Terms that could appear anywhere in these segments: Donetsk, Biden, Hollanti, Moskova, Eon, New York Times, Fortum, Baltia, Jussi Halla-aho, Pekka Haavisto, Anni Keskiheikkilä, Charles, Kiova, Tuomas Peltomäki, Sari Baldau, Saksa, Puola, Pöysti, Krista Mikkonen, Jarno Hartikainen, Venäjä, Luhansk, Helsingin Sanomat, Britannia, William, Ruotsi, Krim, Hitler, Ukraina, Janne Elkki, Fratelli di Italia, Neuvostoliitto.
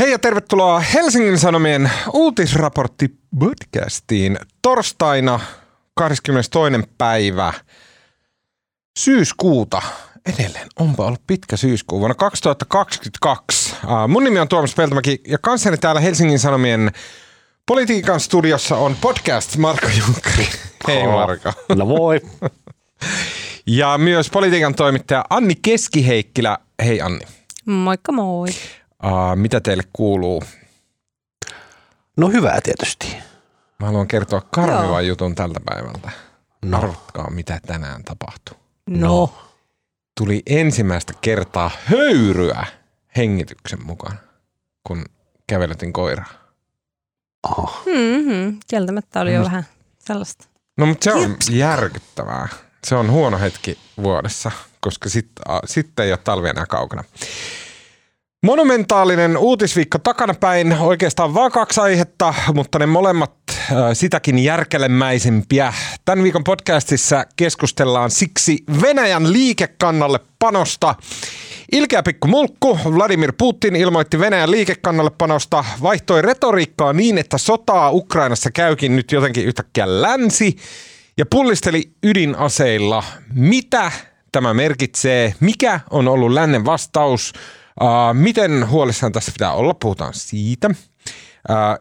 Hei ja tervetuloa Helsingin Sanomien uutisraportti-podcastiin torstaina 22. päivä syyskuuta. Edelleen onpa ollut pitkä syyskuu vuonna 2022. Mun nimi on Tuomas Peltomäki ja kanssani täällä Helsingin Sanomien politiikan studiossa on podcast Marko Junkkari. Hei Marko. No voi. Ja myös politiikan toimittaja Anni Keskiheikkilä. Hei Anni. Moikka moi. Mitä teille kuuluu? No hyvää tietysti. Mä haluan kertoa karmivan jutun tältä päivältä. No. Arvatkaa, mitä tänään tapahtui. No. Tuli ensimmäistä kertaa höyryä hengityksen mukaan, kun käveletin koiraa. Oh. Kieltämättä oli jo vähän sellaista. No mutta se on järkyttävää. Se on huono hetki vuodessa, koska sitten ei ole talvi enää kaukana. Monumentaalinen uutisviikko takanapäin, oikeastaan vaan kaksi aihetta, mutta ne molemmat sitäkin järkelemäisempiä. Tämän viikon podcastissa keskustellaan siksi Venäjän liikekannalle panosta. Ilkeä pikku mulkku Vladimir Putin ilmoitti Venäjän liikekannalle panosta, vaihtoi retoriikkaa niin, että sotaa Ukrainassa käykin nyt jotenkin yhtäkkiä länsi ja pullisteli ydinaseilla. Mitä tämä merkitsee? Mikä on ollut lännen vastaus? Miten huolissaan tässä pitää olla? Puhutaan siitä.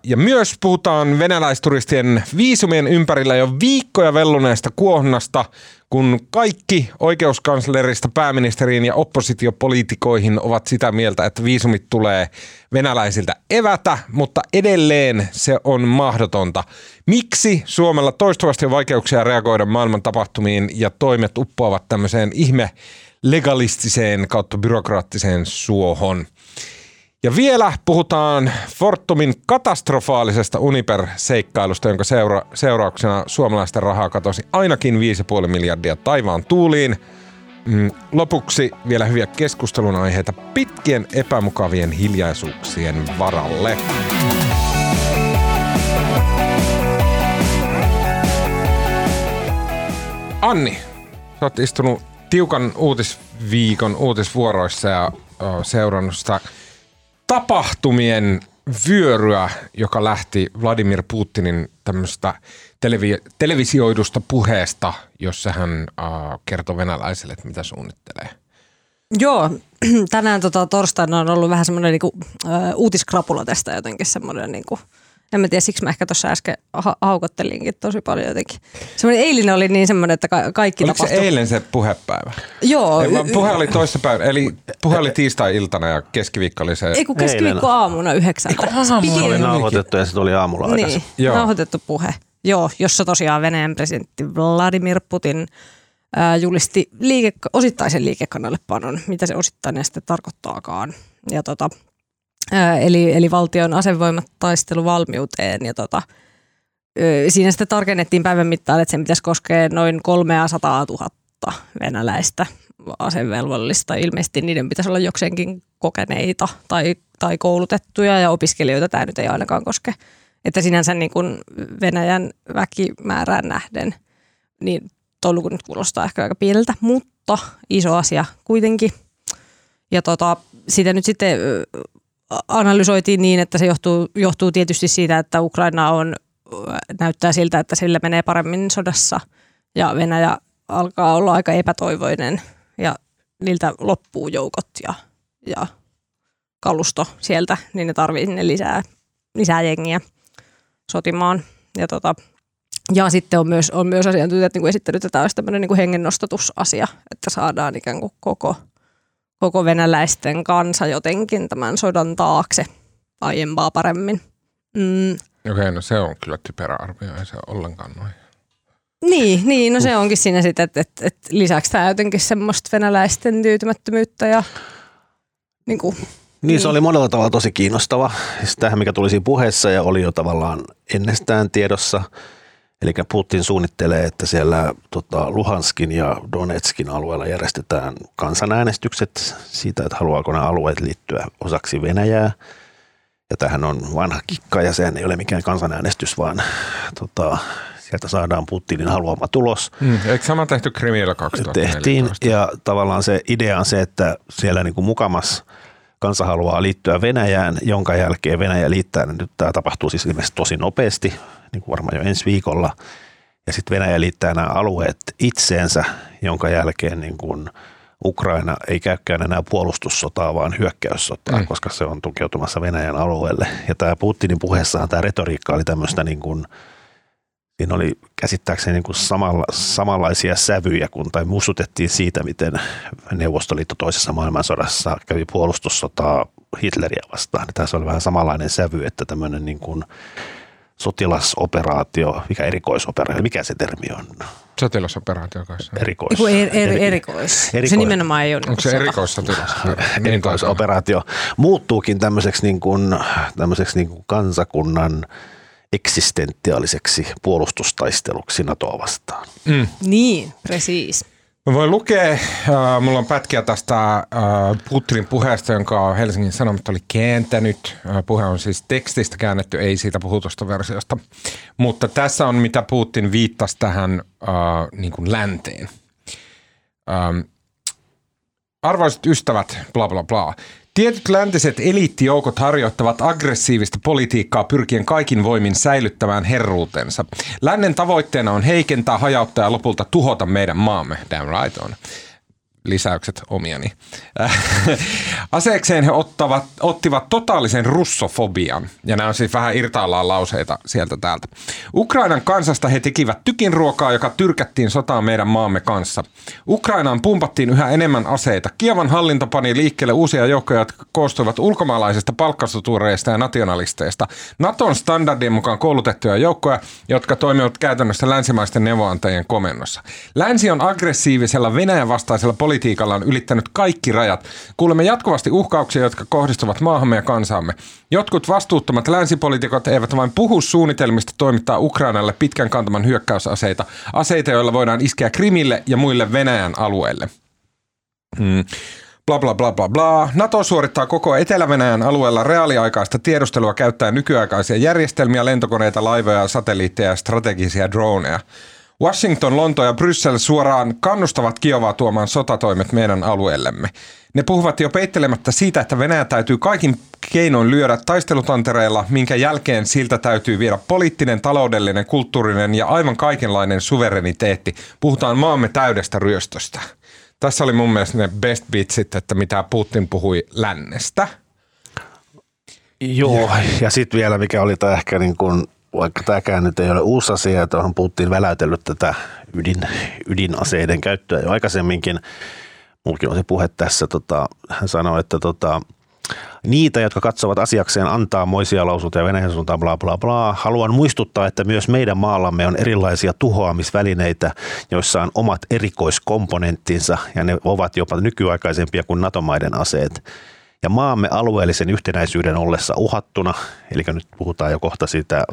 Ja myös puhutaan venäläisturistien viisumien ympärillä jo viikkoja velluneesta kuohunnasta, kun kaikki oikeuskanslerista pääministeriin ja oppositiopoliitikoihin ovat sitä mieltä, että viisumit tulee venäläisiltä evätä, mutta edelleen se on mahdotonta. Miksi Suomella toistuvasti on vaikeuksia reagoida maailman tapahtumiin ja toimet uppoavat tämmöiseen ihme legalistiseen kautta byrokraattiseen suohon? Ja vielä puhutaan Fortumin katastrofaalisesta Uniper-seikkailusta, jonka seurauksena suomalaisten rahaa katosi ainakin 5,5 miljardia taivaan tuuliin. Lopuksi vielä hyviä keskustelun aiheita pitkien epämukavien hiljaisuuksien varalle. Anni, sä oot istunut tiukan uutisviikon uutisvuoroissa ja seurannut sitä tapahtumien vyöryä, joka lähti Vladimir Putinin tämmöistä televisioidusta puheesta, jossa hän kertoi venäläisille, että mitä suunnittelee. Joo, tänään torstaina on ollut vähän semmoinen niinku, uutiskrapula tästä jotenkin semmoinen, niinku, en mä tiedä, siksi mä ehkä tuossa äsken haukottelinkin tosi paljon jotenkin. Semmoinen eilinen oli niin semmoinen, että kaikki tapahtui. Oliko se eilen se puhepäivä? Joo. Puhe oli toissapäivä, eli puhe oli tiistai-iltana ja keskiviikko oli se. Ei kun keskiviikko aamuna 9:00. Se oli nauhoitettu ja se tuli aamulla aikaisin. Niin, nauhoitettu puhe. Joo, jossa tosiaan Venäjän presidentti Vladimir Putin julisti osittaisen liikekannallepanon, mitä se osittainen sitten tarkoittaakaan. Ja Eli valtion asevoimat taisteluvalmiuteen ja siinä sitten tarkennettiin päivän mittaan, että sen pitäisi koskea noin 300 000 venäläistä asevelvollista. Ilmeisesti niiden pitäisi olla jokseenkin kokeneita tai koulutettuja ja opiskelijoita tämä nyt ei ainakaan koske. Että sinänsä niin kuin Venäjän väkimäärään nähden, niin tuo luku nyt kuulostaa ehkä aika pieneltä, mutta iso asia kuitenkin. Ja sitä nyt sitten analysoitiin niin, että se johtuu tietysti siitä, että Ukraina näyttää siltä, että sillä menee paremmin sodassa ja Venäjä alkaa olla aika epätoivoinen ja niiltä loppuu joukot ja kalusto sieltä, niin ne tarvitsee sinne lisää jengiä sotimaan. Ja sitten on myös asiantuntijat niin kuin esittänyt, että tämä olisi tämmöinen niin kuin hengennostatusasia, että saadaan ikään kuin koko venäläisten kansa jotenkin tämän sodan taakse aiempaa paremmin. Okei, no se on kyllä typerä arvio, ei se ollenkaan noin. Niin, no se onkin siinä sitten, että lisäksi tämä jotenkin semmoista venäläisten tyytymättömyyttä ja niin, se oli monella tavalla tosi kiinnostava. Sitähän, mikä tuli siinä puheessa ja oli jo tavallaan ennestään tiedossa. Eli Putin suunnittelee, että siellä Luhanskin ja Donetskin alueella järjestetään kansanäänestykset siitä, että haluaako nämä alueet liittyä osaksi Venäjää. Ja tämähän on vanha kikka ja sehän ei ole mikään kansanäänestys, vaan sieltä saadaan Putinin haluama tulos. Eikö sama tehty Krimillä 2014? Tehtiin ja tavallaan se idea on se, että siellä niin kuin mukamas kansa haluaa liittyä Venäjään, jonka jälkeen Venäjä liittää, nyt tämä tapahtuu siis ilmeisesti tosi nopeasti, niin kuin varmaan jo ensi viikolla, ja sitten Venäjä liittää nämä alueet itseensä, jonka jälkeen niin kuin Ukraina ei käykään enää puolustussotaa, vaan hyökkäyssotaa, koska se on tukeutumassa Venäjän alueelle. Ja tämä Putinin puheessaan tämä retoriikka oli tämmöistä, niin kuin, siinä oli käsittääkseni niin kuin samanlaisia sävyjä, tai muistutettiin siitä, miten Neuvostoliitto toisessa maailmansodassa kävi puolustussotaa Hitleriä vastaan. Tässä oli vähän samanlainen sävy, että tämmöinen niin kuin sotilasoperaatio, mikä erikoisoperaatio, mikä se termi on? Sotilasoperaatio kanssa. Erikois. Se nimenomaan ei ole. Onko se erikoissotilas? Erikoisoperaatio muuttuukin tämmöiseksi niin kuin kansakunnan eksistentiaaliseksi puolustustaisteluksi NATOa vastaan. Mm. Niin, presiis. Mä voin lukea, mulla on pätkiä tästä Putinin puheesta, jonka Helsingin Sanomat oli kääntänyt. Puhe on siis tekstistä käännetty, ei siitä puhutusta versiosta. Mutta tässä on, mitä Putin viittasi tähän niin kuin länteen. Arvoisat ystävät, bla bla bla. Tietyt läntiset eliittijoukot harjoittavat aggressiivista politiikkaa pyrkien kaikin voimin säilyttämään herruutensa. Lännen tavoitteena on heikentää, hajauttaa ja lopulta tuhota meidän maamme. Damn right on. Lisäykset omiani. Aseekseen he ottivat totaalisen russofobian. Ja nämä on siis vähän irtaallaan lauseita sieltä täältä. Ukrainan kansasta he tekivät tykinruokaa, joka tyrkättiin sotaan meidän maamme kanssa. Ukrainaan pumpattiin yhä enemmän aseita. Kievan hallinto pani liikkeelle uusia joukkoja, jotka koostuivat ulkomaalaisista palkkasotureista ja nationalisteista. Naton standardien mukaan koulutettuja joukkoja, jotka toimivat käytännössä länsimaisten neuvonantajien komennossa. Länsi on aggressiivisella Venäjän vastaisella politiikalla on ylittänyt kaikki rajat. Kuulemme jatkuvasti uhkauksia, jotka kohdistuvat maahamme ja kansaamme. Jotkut vastuuttomat länsipoliitikot eivät vain puhu suunnitelmista toimittaa Ukrainalle pitkän kantaman hyökkäysaseita. Aseita, joilla voidaan iskeä Krimille ja muille Venäjän alueille. Bla bla bla bla bla. NATO suorittaa koko Etelä-Venäjän alueella reaaliaikaista tiedustelua käyttäen nykyaikaisia järjestelmiä, lentokoneita, laivoja, satelliitteja ja strategisia droneja. Washington, Lonto ja Bryssel suoraan kannustavat Kiovaa tuomaan sotatoimet meidän alueellemme. Ne puhuvat jo peittelemättä siitä, että Venäjä täytyy kaikin keinoin lyödä taistelutantereilla, minkä jälkeen siltä täytyy viedä poliittinen, taloudellinen, kulttuurinen ja aivan kaikenlainen suvereniteetti. Puhutaan maamme täydestä ryöstöstä. Tässä oli mun mielestä ne best bitsit, että mitä Putin puhui lännestä. Joo, ja sitten vielä mikä oli tämä ehkä niin kuin... Vaikka tämäkään nyt ei ole uusi asia, että on Putin väläytellyt tätä ydinaseiden käyttöä jo aikaisemminkin. Mulkin on se puhe tässä. Hän sanoi, että niitä, jotka katsovat asiakseen antaa moisia lausuntoja Venäjän suuntaan, bla bla bla. Haluan muistuttaa, että myös meidän maallamme on erilaisia tuhoamisvälineitä, joissa on omat erikoiskomponenttinsa ja ne ovat jopa nykyaikaisempia kuin NATO-maiden aseet. Ja maamme alueellisen yhtenäisyyden ollessa uhattuna, eli nyt puhutaan jo kohta siitä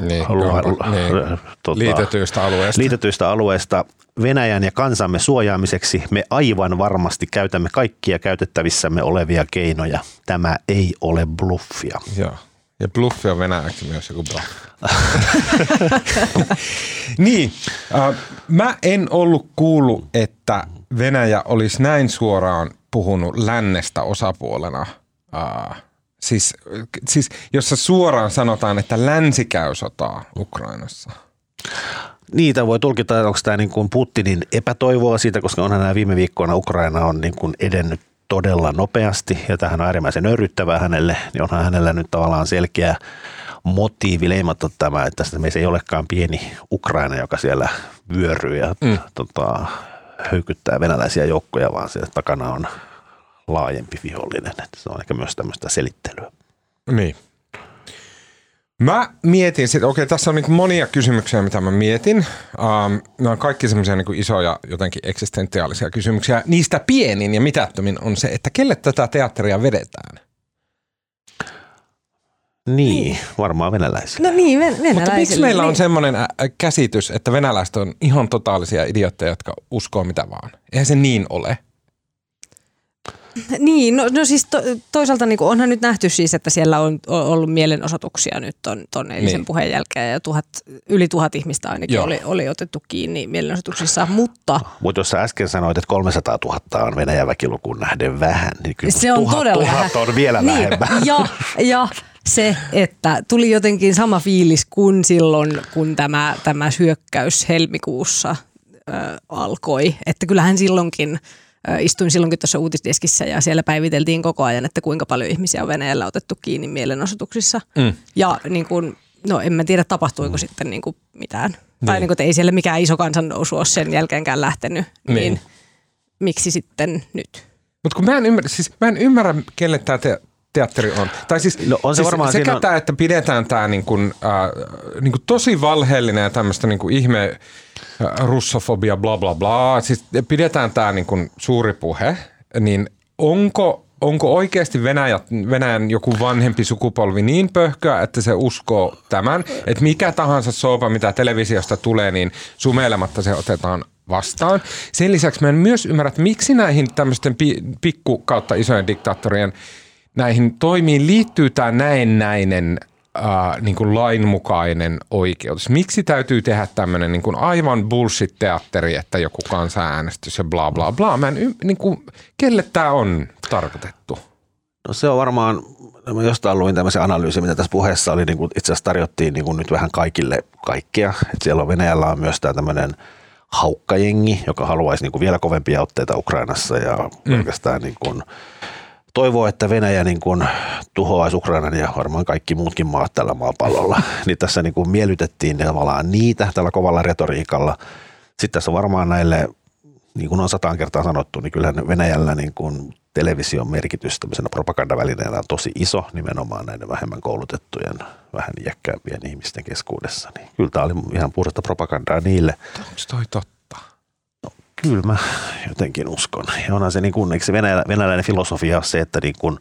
liitetyistä alueista, Venäjän ja kansamme suojaamiseksi me aivan varmasti käytämme kaikkia käytettävissämme olevia keinoja. Tämä ei ole bluffia. Joo. Ja bluffi on venäjäksi myös joku bluffi. Niin, mä en ollut kuullut, että Venäjä olisi näin suoraan puhunut lännestä osapuolena. Siis jossa suoraan sanotaan, että länsi käy sotaa Ukrainassa. Niitä voi tulkita, onko tämä niin kuin Putinin epätoivoa siitä, koska onhan nämä viime viikkoina Ukraina on niin kuin edennyt todella nopeasti ja tämähän on äärimmäisen nöyryyttävää hänelle, niin onhan hänellä nyt tavallaan selkeä motiivi leimata tämä, että meissä ei olekaan pieni Ukraina, joka siellä vyöryy ja höykyttää venäläisiä joukkoja, vaan siellä takana on laajempi vihollinen. Että se on ehkä myös tämmöistä selittelyä. Niin. Mä mietin sitten, okei, tässä on niin monia kysymyksiä, mitä mä mietin. Nämä on kaikki semmoisia niin isoja, jotenkin eksistentiaalisia kysymyksiä. Niistä pienin ja mitättömin on se, että kelle tätä teatteria vedetään? Niin, varmaan venäläisille. No niin, venäläisille. Mutta miksi meillä on semmoinen käsitys, että venäläiset on ihan totaalisia idiotteja, jotka uskoo mitä vaan? Eihän se niin ole. Niin, no siis toisaalta niin onhan nyt nähty siis, että siellä on ollut mielenosoituksia nyt tuon eilisen niin. puheen jälkeen ja yli 1000 ihmistä ainakin oli otettu kiinni mielenosoituksissa, mutta... Mutta jos sä äsken sanoit, että 300 000 on Venäjän väkilukuun nähden vähän, niin kyllä se on 1000 on vielä niin. vähemmän. Ja se, että tuli jotenkin sama fiilis kuin silloin, kun tämä hyökkäys helmikuussa alkoi, että kyllähän silloinkin... Istuin silloinkin tuossa uutisdeskissä ja siellä päiviteltiin koko ajan, että kuinka paljon ihmisiä on Venäjällä otettu kiinni mielenosoituksissa. Mm. Ja niin kun, no en mä tiedä tapahtuiko sitten niin kun mitään. Niin. Tai niin kun, ei siellä mikään iso kansannousu ole sen jälkeenkään lähtenyt, niin miksi sitten nyt? Mutta kun mä en ymmärrä, kelle tämä teatteri on. Tai siis, no, on se siis sekä tämä, että pidetään tämä niin kun tosi valheellinen ja tämmöistä niin kun ihme... russofobia, bla bla bla. Siis pidetään tämä niin kuin suuri puhe, niin onko oikeasti Venäjän joku vanhempi sukupolvi niin pöhköä, että se uskoo tämän, että mikä tahansa soopa, mitä televisiosta tulee, niin sumeilematta se otetaan vastaan. Sen lisäksi mä en myös ymmärrä, että miksi näihin tämmöisten pikku kautta isojen diktaattorien näihin toimiin liittyy tämä näennäinen niin kuin lainmukainen oikeutus. Miksi täytyy tehdä tämmöinen niin kuin aivan bullshit-teatteri, että joku kansanäänestys ja bla bla bla. Mä en niin kuin, kelle tämä on tarkoitettu? No se on varmaan, mä jostain luin tämmöisen analyysin, mitä tässä puheessa oli, niin kuin itse asiassa tarjottiin niin kuin nyt vähän kaikille kaikkea. Et siellä on Venäjällä on myös tämä tämmöinen haukkajengi, joka haluaisi niin kuin vielä kovempia otteita Ukrainassa ja pelkästään niin kuin toivoo, että Venäjä niin kuin tuhoaisi Ukrainan ja varmaan kaikki muutkin maat tällä maapallolla. Niin tässä niin kuin miellytettiin tavallaan niitä tällä kovalla retoriikalla. Sitten tässä on varmaan näille, niin kuin on 100 kertaa sanottu, niin kyllähän Venäjällä niin kuin television merkitys tämmöisenä propagandavälineenä on tosi iso nimenomaan näiden vähemmän koulutettujen, vähän iäkkäämpien ihmisten keskuudessa. Niin kyllä tämä oli ihan puhdasta propagandaa niille. Onko toi totta? Kyllä mä jotenkin uskon. Ja onhan se, niin kun, eikö se venäläinen filosofia on se, että, niin kun,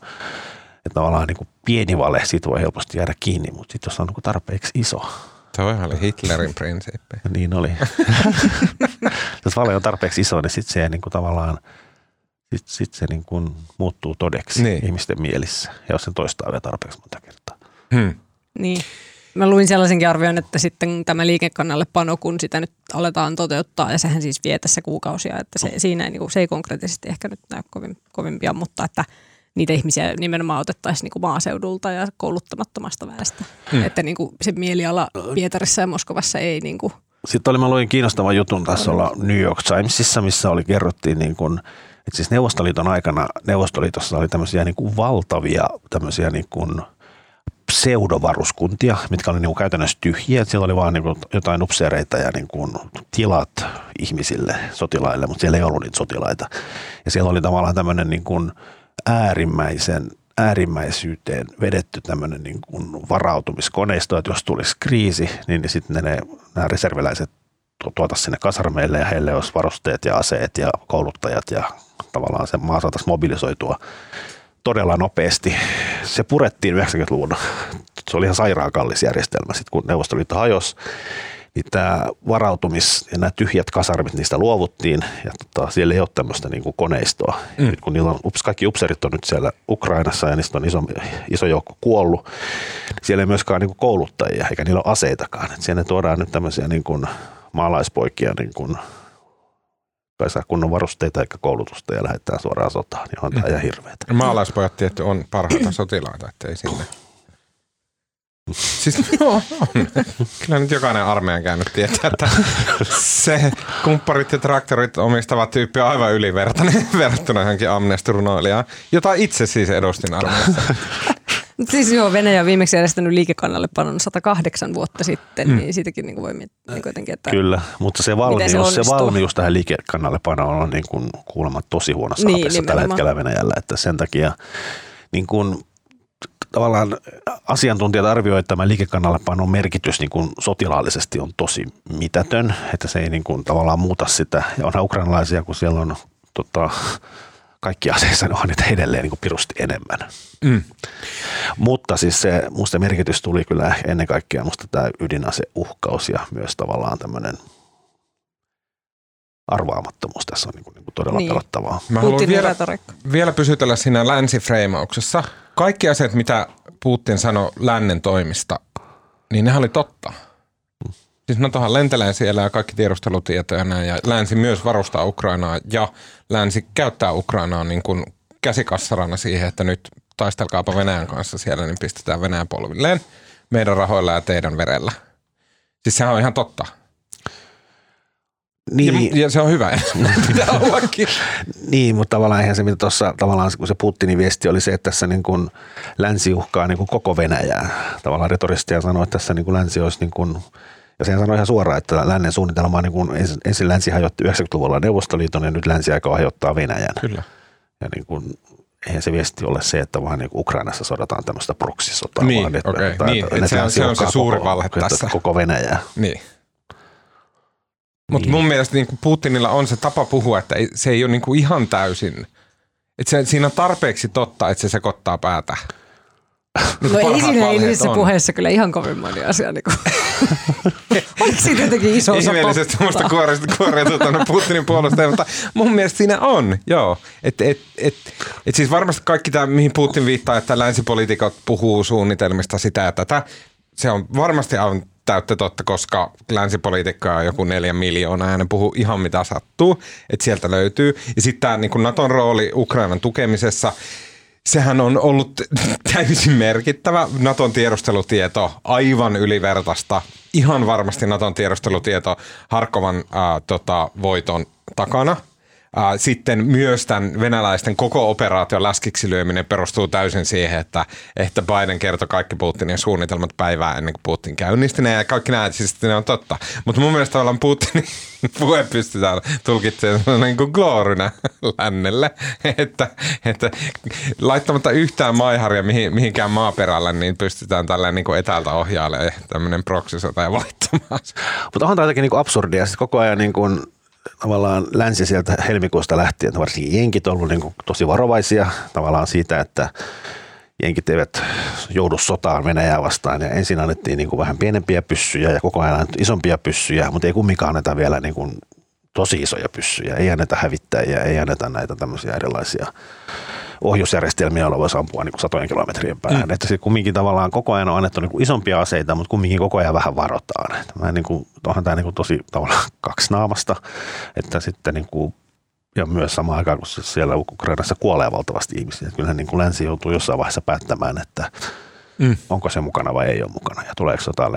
että tavallaan niin kun pieni vale, siitä voi helposti jäädä kiinni, mutta sitten jos on niin tarpeeksi iso. Toi oli Hitlerin prinsiippi. Niin oli. Jos vale on tarpeeksi iso, niin sitten se niin kun, tavallaan sit se, niin kun, muuttuu todeksi ihmisten mielissä. Ja jos sen toistaa vielä tarpeeksi monta kertaa. Niin. Mä luin sellaisenkin arvion, että sitten tämä liikekannallepano, kun sitä nyt aletaan toteuttaa, ja sehän siis vie tässä kuukausia, että se ei konkreettisesti ehkä nyt näy kovimpia, mutta että niitä ihmisiä nimenomaan otettaisiin niin kuin maaseudulta ja kouluttamattomasta väestä. Että niin kuin se mieliala Pietarissa ja Moskovassa ei... Niin kuin sitten mä luin kiinnostavan jutun tässä olla New York Timesissa, missä kerrottiin... Niin kuin että siis Neuvostoliiton aikana Neuvostoliitossa oli tämmöisiä niin kuin valtavia tämmöisiä... Niin kuin pseudovaruskuntia, mitkä oli niinku käytännössä tyhjiä. Siellä oli vaan niinku jotain upseereita ja niinku tilat ihmisille, sotilaille, mutta siellä ei ollut niitä sotilaita. Ja siellä oli tavallaan tämmöinen niinku äärimmäisyyteen vedetty tämmöinen niinku varautumiskoneisto, että jos tulisi kriisi, niin sitten nämä reserviläiset tuotaisiin sinne kasarmeille ja heille olisi varusteet ja aseet ja kouluttajat ja tavallaan se maa saataisiin mobilisoitua todella nopeasti. Se purettiin 90-luvun. Se oli ihan sairaan kallis järjestelmä. Sitten kun Neuvostoliitto hajosi, niin tämä varautumis ja nämä tyhjät kasarmit, niistä luovuttiin. Ja siellä ei ole tämmöistä niin kuin koneistoa. Nyt kun niillä on, kaikki upseerit on nyt siellä Ukrainassa ja niistä on iso joukko kuollut, siellä ei myöskään niin kuin kouluttajia eikä niillä ole aseitakaan. Et siellä ne tuodaan nyt tämmöisiä niin kuin maalaispoikia niin kuin ei saa kunnon varusteita eikä koulutusta ja lähdetään suoraan sotaan, niin on tämä ihan hirveätä. Maalaispojat tietty on parhaita sotilaita, ettei sinne. Siis on. Kyllä nyt jokainen armeijan käynyt tietää, että se kumpparit ja traktorit omistava tyyppi on aivan ylivertainen verrattuna johonkin amnestyrunoilijaan, jota itse siis edustin armeijassa. Siis joo, Venäjä on viimeksi järjestänyt liikekannallepanon 108 vuotta sitten, niin siitäkin niin kuin voi miettiä niin jotenkin, että... Kyllä, mutta se valmius tähän liikekannallepanoon on niin kuin kuulemma tosi huonossa hapessa tällä hetkellä Venäjällä, että sen takia niin kuin tavallaan asiantuntijat arvioivat, että tämä liikekannallepanon merkitys niin kuin sotilaallisesti on tosi mitätön, että se ei niin kuin tavallaan muuta sitä, ja onhan ukrainalaisia, kun siellä on... Kaikki aseissa on niitä edelleen niin kuin pirusti enemmän. Mutta siis se musta merkitys tuli kyllä ennen kaikkea musta tämä ydinaseuhkaus ja myös tavallaan tämmöinen arvaamattomuus tässä on niin kuin todella pelottavaa. Mä haluan vielä pysytellä siinä länsifreimauksessa. Kaikki asiat, mitä Putin sanoi lännen toimista, niin nehän oli totta. Siis NATOhan lentelee siellä ja kaikki tiedustelutietoja näin, ja länsi myös varustaa Ukrainaa ja länsi käyttää Ukrainaa niin kuin käsikassarana siihen, että nyt taistelkaapa Venäjän kanssa siellä, niin pistetään Venäjän polvilleen meidän rahoilla ja teidän verellä. Siis sehän on ihan totta. Niin. Ja se on hyvä. Pitää ollakin. Niin, mutta tavallaan eihän se, mitä tuossa tavallaan kun se Putinin viesti oli se, että tässä niin kuin länsi uhkaa niin kuin koko Venäjää. Tavallaan retoristeja sanoi, että tässä niin kuin länsi olisi niin kuin, ja sehän sanoi ihan suoraan, että lännen suunnitelma on niin kuin ensin länsi hajotti 90-luvulla Neuvostoliiton ja nyt länsi aikaa hajottaa Venäjän. Kyllä. Ja niin kuin, eihän se viesti ole se, että vaan niin kuin Ukrainassa sodataan tämmöistä proksisotaa. Niin, okei. Okay. Niin, se on se suuri valhe tässä. Koko Venäjää. Niin. Mutta mun mielestä niin Putinilla on se tapa puhua, että se ei ole niin kuin ihan täysin, että siinä on tarpeeksi totta, että se sekoittaa päätä. No ei siinä ei niissä puheessa kyllä ihan kovin moni asia. Niin oliko siinä jotenkin iso osa totta? Ihmeellisesti muista kuoria Putinin puolesta, mutta mun mielestä siinä on, joo. Et siis varmasti kaikki tämä, mihin Putin viittaa, että länsipoliitikot puhuu suunnitelmista sitä ja tätä, se on varmasti aivan täyttä totta, koska länsipolitiikkaa on joku 4 miljoonaa ja ne puhuu ihan mitä sattuu, että sieltä löytyy. Ja sitten tämä niin Naton rooli Ukrainan tukemisessa, sehän on ollut täysin merkittävä. Naton tiedustelutieto, aivan ylivertaista, ihan varmasti Naton tiedustelutieto Harkovan voiton takana. Sitten myös tämän venäläisten koko operaation läskiksi lyöminen perustuu täysin siihen, että Biden kertoi kaikki Putinin suunnitelmat päivää ennen kuin Putin käynnisti ne ja kaikki näet, siis ne on totta. Mutta mun mielestä ollaan Putinin puhe pystytään tulkitsemaan niin kuin gloorina lännelle, että laittamatta yhtään maiharja mihinkään maaperällä, niin pystytään tällä niin kuin etäältä ohjailemaan tämmöinen proksisota ja valittamaan. Mutta onhan tämä jotenkin niin absurdia, sitten koko ajan niin kuin tavallaan länsi sieltä helmikuusta lähtien, varsinkin jenkit on ollut niin kuin tosi varovaisia tavallaan siitä, että jenkit eivät joudu sotaan Venäjää vastaan. Ja ensin annettiin niin kuin vähän pienempiä pyssyjä ja koko ajan isompia pyssyjä, mutta ei kumminkaan anneta vielä niin kuin tosi isoja pyssyjä. Ei anneta hävittäjiä, ei anneta näitä tämmöisiä erilaisia ohjusjärjestelmiä, joilla voisi ampua niin kuin 100 kilometrien päähän. Että se kumminkin tavallaan koko ajan on annettu niin kuin isompia aseita, mutta kumminkin koko ajan vähän varotaan. Tämä niin kuin, onhan tämä niin kuin tosi tavallaan kaksinaamasta, että sitten niin kuin, ja myös samaan aikaan, kun siellä Ukrainassa kuolee valtavasti ihmisiä. Että kyllähän niin kuin länsi joutuu jossain vaiheessa päättämään, että onko se mukana vai ei ole mukana ja tuleeko jotain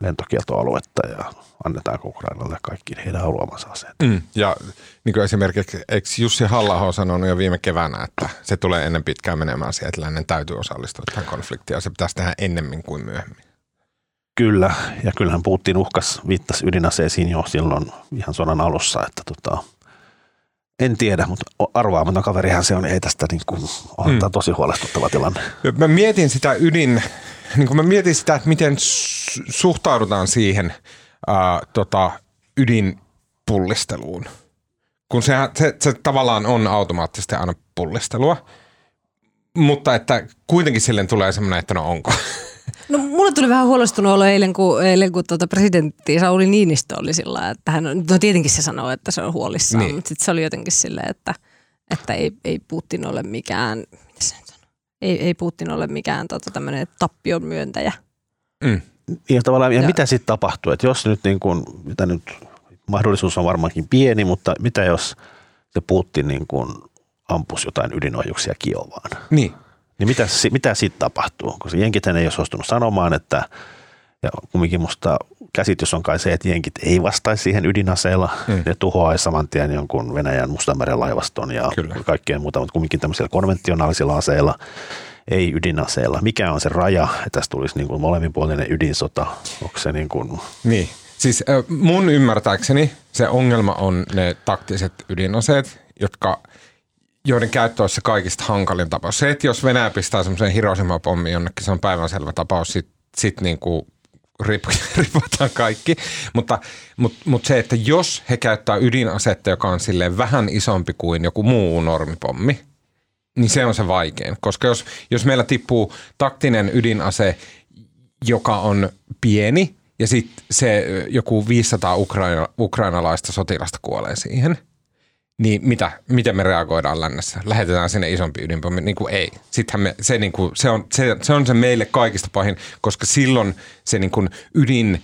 lentokieltoaluetta ja annetaanko Ukrainalle kaikki heidän haluamansa aseet. Ja niin kuin esimerkiksi Jussi Halla-aho on sanonut jo viime keväänä, että se tulee ennen pitkään menemään siihen, että lännen täytyy osallistua tähän konfliktiin ja se pitäisi tehdä ennemmin kuin myöhemmin. Kyllä, ja kyllähän Putin viittasi ydinaseisiin jo silloin ihan sodan alussa, että en tiedä, mutta arvaamaton kaverihan se on, ei tästä niin kuin, on tosi huolestuttava tilanne. Mä mietin sitä että miten suhtaudutaan siihen ydinpullisteluun, kun se tavallaan on automaattisesti aina pullistelua, mutta että kuitenkin silleen tulee semmoinen, että no onko. No mulle tuli vähän huolestunut olo eilen kun presidentti Sauli Niinistö oli sillä, että hän on, no tietenkin se sanoo, että se on huolissaan, niin. Mutta sitten se oli jotenkin silleen, että ei Putin ole mikään, ei Putin ole mikään tämmöinen tappion myöntäjä. Ja tavallaan, ja mitä sitten tapahtuu? Että jos nyt niin kuin, mitä nyt, mahdollisuus on varmaankin pieni, mutta mitä jos se Putin niin kuin ampusi jotain ydinohjuksia Kiovaan? Niin mitä siitä tapahtuu? Koska jenkithän ei ole suostunut sanomaan, että ja kumminkin musta käsitys on kai se, että jenkit ei vastaisi siihen ydinaseella. Ne tuhoaisi saman tien jonkun Venäjän Mustanmeren laivaston ja kaikkeen muuta, mutta kumminkin tämmöisillä konventionaalisilla aseilla, ei ydinaseilla. Mikä on se raja, että tässä tulisi niin kuin molemminpuolinen ydinsota? Onko se niin kuin... Niin, siis mun ymmärtääkseni se ongelma on ne taktiset ydinaseet, joiden käyttö olisi se kaikista hankalin tapaus. Se, että jos Venäjä pistää semmoisen Hiroshima-pommin jonnekin, se on päivänselvä tapaus, sitten niin kuin ripataan kaikki, mutta se, että jos he käyttää ydinasetta, joka on silleen vähän isompi kuin joku muu normipommi, niin se on se vaikein, koska jos meillä tippuu taktinen ydinase, joka on pieni Ja sitten se joku 500 ukrainalaista sotilasta kuolee siihen. Niin miten me reagoidaan lännessä? Lähetetään sinne isompi ydinpommi? Niin kuin ei. Sittenhän me, se, niin kuin, se on se meille kaikista pahin, koska silloin se niin kuin ydin,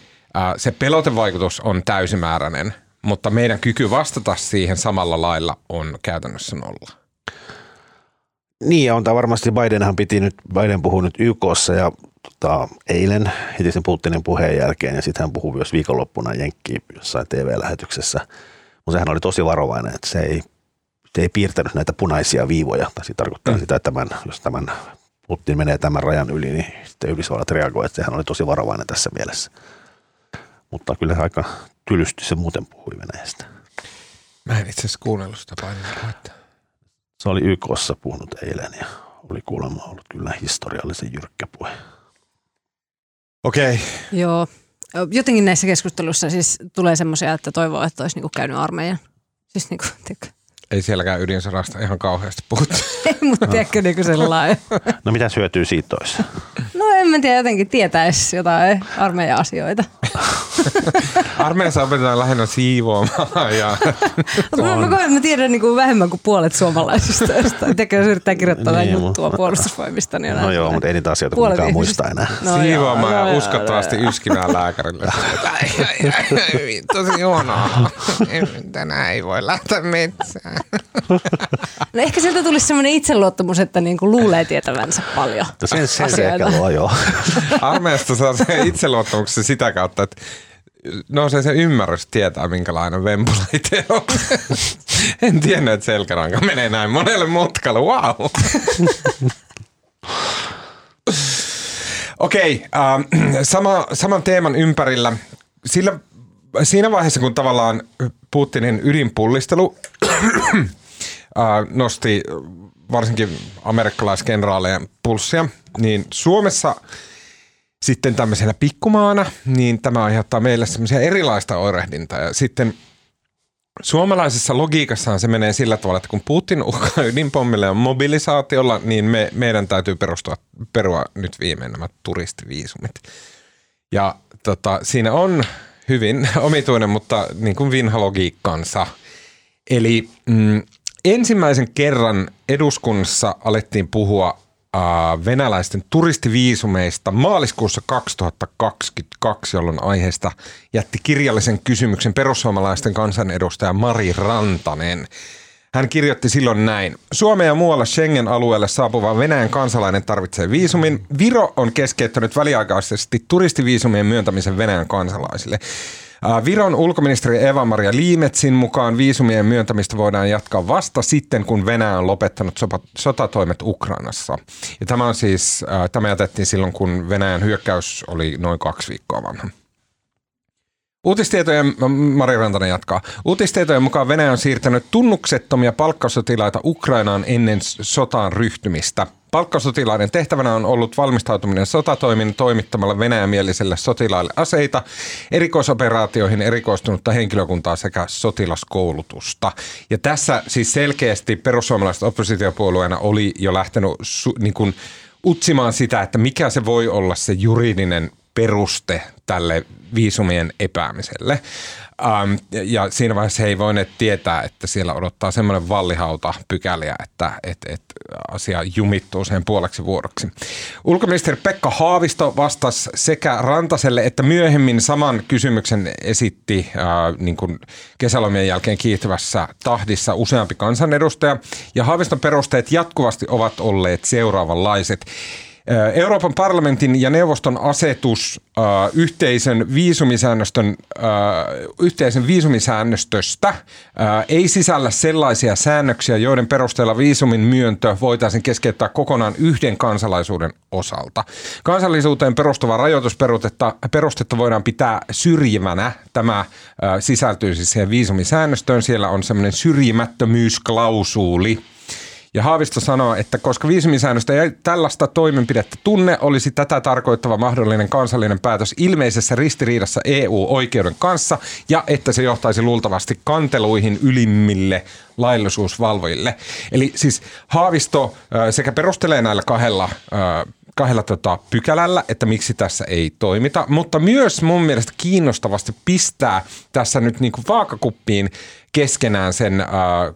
se pelotevaikutus on täysimääräinen, mutta meidän kyky vastata siihen samalla lailla on käytännössä nolla. Niin, on tämä varmasti. Biden puhuu nyt YK:ssa ja eilen heti sen Putinin puheen jälkeen, ja sitten hän puhui myös viikonloppuna Jenkkiin jossain TV-lähetyksessä. Mutta sehän oli tosi varovainen, että se ei piirtänyt näitä punaisia viivoja. Tai se tarkoittaa sitä, että jos Putin menee tämän rajan yli, niin sitten Yhdysvallat reagoi. Sehän oli tosi varovainen tässä mielessä. Mutta kyllä aika tylysti se muuten puhui Venäjästä. Mä en itse asiassa kuunnellut sitä painetta. Se oli YK:ssa puhunut eilen ja oli kuulemma ollut kyllä historiallisen jyrkkä puhe. Okei. Joo. Jotenkin näissä keskusteluissa siis tulee semmoisia, että toivoo, että olisi niinku käynyt armeijan. Siis niinku, ei sielläkään ydinsodasta ihan kauheasti puhuttu. Ei, mutta tiedätkö niinku sellainen. No mitä hyötyä siitä olisi? No en mä tiedä, jotenkin tietäisi jotain armeija-asioita. Armeijassa opetetaan lähinnä siivoamaan. Ja mä tiedän niinku vähemmän kuin puolet suomalaisista. Tiedätkö, jos yrittää kirjoittaa juttua puolustusvoimista. Niin no joo, mutta ei niitä asioita kukaan muista enää. No siivoamaan ja uskottavasti yskimään lääkärille. Tosi huonoa. Tänään ei voi lähteä metsään. No ehkä sieltä tulisi sellainen itseluottamus, että niinku luulee tietävänsä paljon asioita. Armeijasta saa se itseluottamuksen sitä kautta, että no se ymmärrys tietää, minkälainen vempula itse on. En tiennyt, että selkäranka menee näin monelle mutkalle. Wow. Okei, saman teeman ympärillä. Siinä vaiheessa, kun tavallaan Putinin ydinpullistelu nosti varsinkin amerikkalaiskenraalien pulssia, niin Suomessa sitten tämmöisenä pikkumaana, niin tämä aiheuttaa meille semmoisia erilaista oirehdintaa. Ja sitten suomalaisessa logiikassaan se menee sillä tavalla, että kun Putin uhkaa ydinpommille ja mobilisaatiolla, niin meidän täytyy perua nyt viimein nämä turistiviisumit. Ja siinä on hyvin omituinen, mutta niin kuin vinha logiikkansa. Eli ensimmäisen kerran eduskunnassa alettiin puhua venäläisten turistiviisumeista maaliskuussa 2022, jolloin aiheesta jätti kirjallisen kysymyksen perussuomalaisten kansanedustaja Mari Rantanen. Hän kirjoitti silloin näin. Suomea ja muualla Schengen-alueelle saapuva Venäjän kansalainen tarvitsee viisumin. Viro on keskeyttänyt väliaikaisesti turistiviisumien myöntämisen Venäjän kansalaisille. Viron ulkoministeri Eva-Maria Liimetsin mukaan viisumien myöntämistä voidaan jatkaa vasta sitten, kun Venäjä on lopettanut sotatoimet Ukrainassa. Ja tämä on siis, tämä jätettiin silloin, kun Venäjän hyökkäys oli noin 2 viikkoa vanha. Mari Rantanen jatkaa. Uutistietojen mukaan Venäjä on siirtänyt tunnuksettomia palkkasotilaita Ukrainaan ennen sotaan ryhtymistä. Palkkasotilaiden tehtävänä on ollut valmistautuminen sotatoimiin toimittamalla venäjämielisille sotilaille aseita, erikoisoperaatioihin erikoistunutta henkilökuntaa sekä sotilaskoulutusta. Ja tässä siis selkeästi perussuomalaiset oppositiopuolueena oli jo lähtenyt niin utsimaan sitä, että mikä se voi olla se juridinen peruste tälle viisumien epäämiselle. Ja siinä vaiheessa he ei voineet tietää, että siellä odottaa semmoinen vallihauta pykäliä, että asia jumittuu sen puoleksi vuoroksi. Ulkoministeri Pekka Haavisto vastasi sekä Rantaselle että myöhemmin saman kysymyksen esitti niin kuin kesälomien jälkeen kiihtyvässä tahdissa useampi kansanedustaja. Ja Haaviston perusteet jatkuvasti ovat olleet seuraavanlaiset. Euroopan parlamentin ja neuvoston asetus yhteisen viisumisäännöstöstä ei sisällä sellaisia säännöksiä, joiden perusteella viisumin myöntö voitaisiin keskeyttää kokonaan yhden kansalaisuuden osalta. Kansallisuuteen perustuvaa rajoitusperustetta voidaan pitää syrjivänä. Tämä sisältyy siis siihen viisumisäännöstöön. Siellä on semmoinen syrjimättömyysklausuuli. Ja Haavisto sanoo, että koska viisumisäännöstä ei tällaista toimenpidettä tunne, olisi tätä tarkoittava mahdollinen kansallinen päätös ilmeisessä ristiriidassa EU-oikeuden kanssa ja että se johtaisi luultavasti kanteluihin ylimmille laillisuusvalvojille. Eli siis Haavisto sekä perustelee näillä kahdella kahdella pykälällä, että miksi tässä ei toimita, mutta myös mun mielestä kiinnostavasti pistää tässä nyt niin kuin vaakakuppiin keskenään sen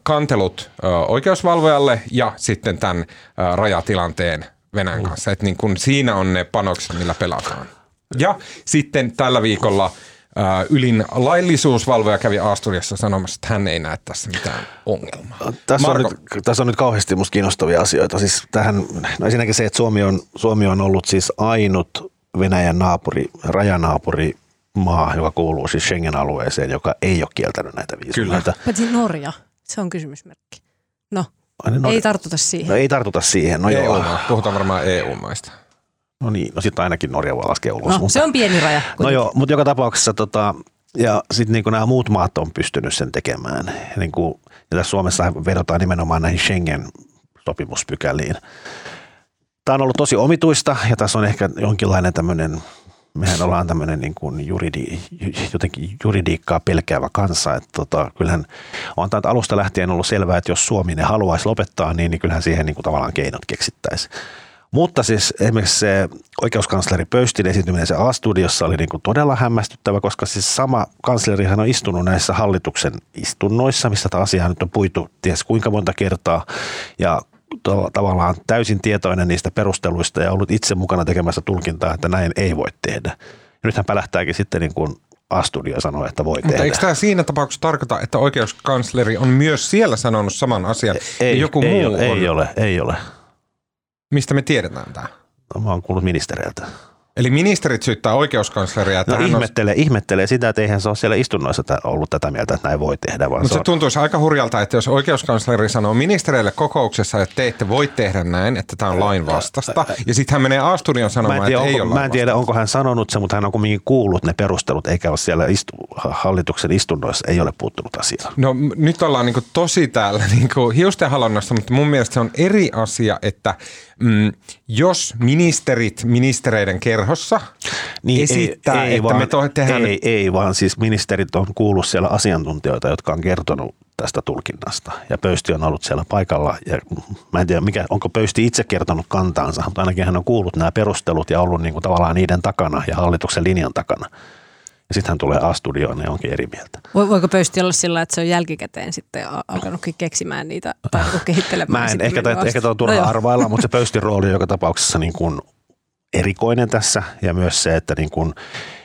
kantelut oikeusvalvojalle ja sitten tämän rajatilanteen Venäjän kanssa. Et niin kuin siinä on ne panokset, millä pelataan. Ja sitten tällä viikolla ylin laillisuusvalvoja kävi A-studiassa sanomassa, että hän ei näe tässä mitään ongelmaa. Tässä on nyt kauheasti musta kiinnostavia asioita. Siis tähän, no ensinnäkin se, että Suomi on ollut siis ainut Venäjän rajanaapuri maa, joka kuuluu siis Schengen-alueeseen, joka ei ole kieltänyt näitä viisumeita. Paitsi Norja, se on kysymysmerkki. No, ei tartuta siihen. No joo. Puhutaan varmaan EU-maista. No niin, no sitten ainakin Norja voi laskea ulos. No, se on pieni raja. No joo, mutta joka tapauksessa ja sitten niinku nämä muut maat on pystynyt sen tekemään. Niinku, ja tässä Suomessa vedotaan nimenomaan näihin Schengen-sopimuspykäliin. Tämä on ollut tosi omituista ja tässä on ehkä jonkinlainen tämmöinen, mehän ollaan tämmöinen niinku jotenkin juridiikkaa pelkäävä kansa. Että kyllähän on tämän alusta lähtien ollut selvää, että jos Suomi ne haluaisi lopettaa, niin kyllähän siihen niinku tavallaan keinot keksittäisiin. Mutta siis esimerkiksi se oikeuskansleri Pöystin esiintyminen se A-studiossa oli niin kuin todella hämmästyttävä, koska siis sama kanslerihan on istunut näissä hallituksen istunnoissa, missä tämä asia nyt on puitu ties kuinka monta kertaa ja tavallaan täysin tietoinen niistä perusteluista ja ollut itse mukana tekemässä tulkintaa, että näin ei voi tehdä. Ja nythän pälähtääkin sitten niin kuin A-studio sanoo, että voi tehdä. Mutta eikö tämä siinä tapauksessa tarkoita, että oikeuskansleri on myös siellä sanonut saman asian? Ei ole. Mistä me tiedetään tämä? No, mä oon kuullut ministereiltä. Eli ministerit syyttää oikeuskansleria. No ihmettelee sitä, että eihän se ole siellä istunnoissa ollut tätä mieltä, että näin voi tehdä. Mutta se tuntuisi aika hurjalta, että jos oikeuskansleri sanoo ministereille kokouksessa, että te ette voi tehdä näin, että tämä on lainvastaista. Ja sitten hän menee A-studion sanomaan, että ei ole lainvastaista. Mä en tiedä, onko hän sanonut se, mutta hän on kuitenkin kuullut ne perustelut, eikä ole siellä hallituksen istunnoissa, ei ole puuttunut asiaan. No nyt ollaan niin kuin tosi täällä niin kuin hiusten halonnassa, mutta mun mielestä se on eri asia, että jos ministerit ministereiden kerhossa niin esittää, vaan siis ministerit on kuullut siellä asiantuntijoita, jotka on kertonut tästä tulkinnasta. Ja Pöysti on ollut siellä paikalla. Ja mä en tiedä, onko Pöysti itse kertonut kantaansa, mutta ainakin hän on kuullut nämä perustelut ja ollut niin kuin tavallaan niiden takana ja hallituksen linjan takana. Ja sitten hän tulee A-studioon ja onkin eri mieltä. Voiko Pöysti olla sillä, että se on jälkikäteen sitten alkanutkin keksimään niitä tai kehittelemään? Mä en, ehkä tuo on turha arvailla, mutta se Pöystin rooli on joka tapauksessa niin kuin erikoinen tässä ja myös se, että niin kun,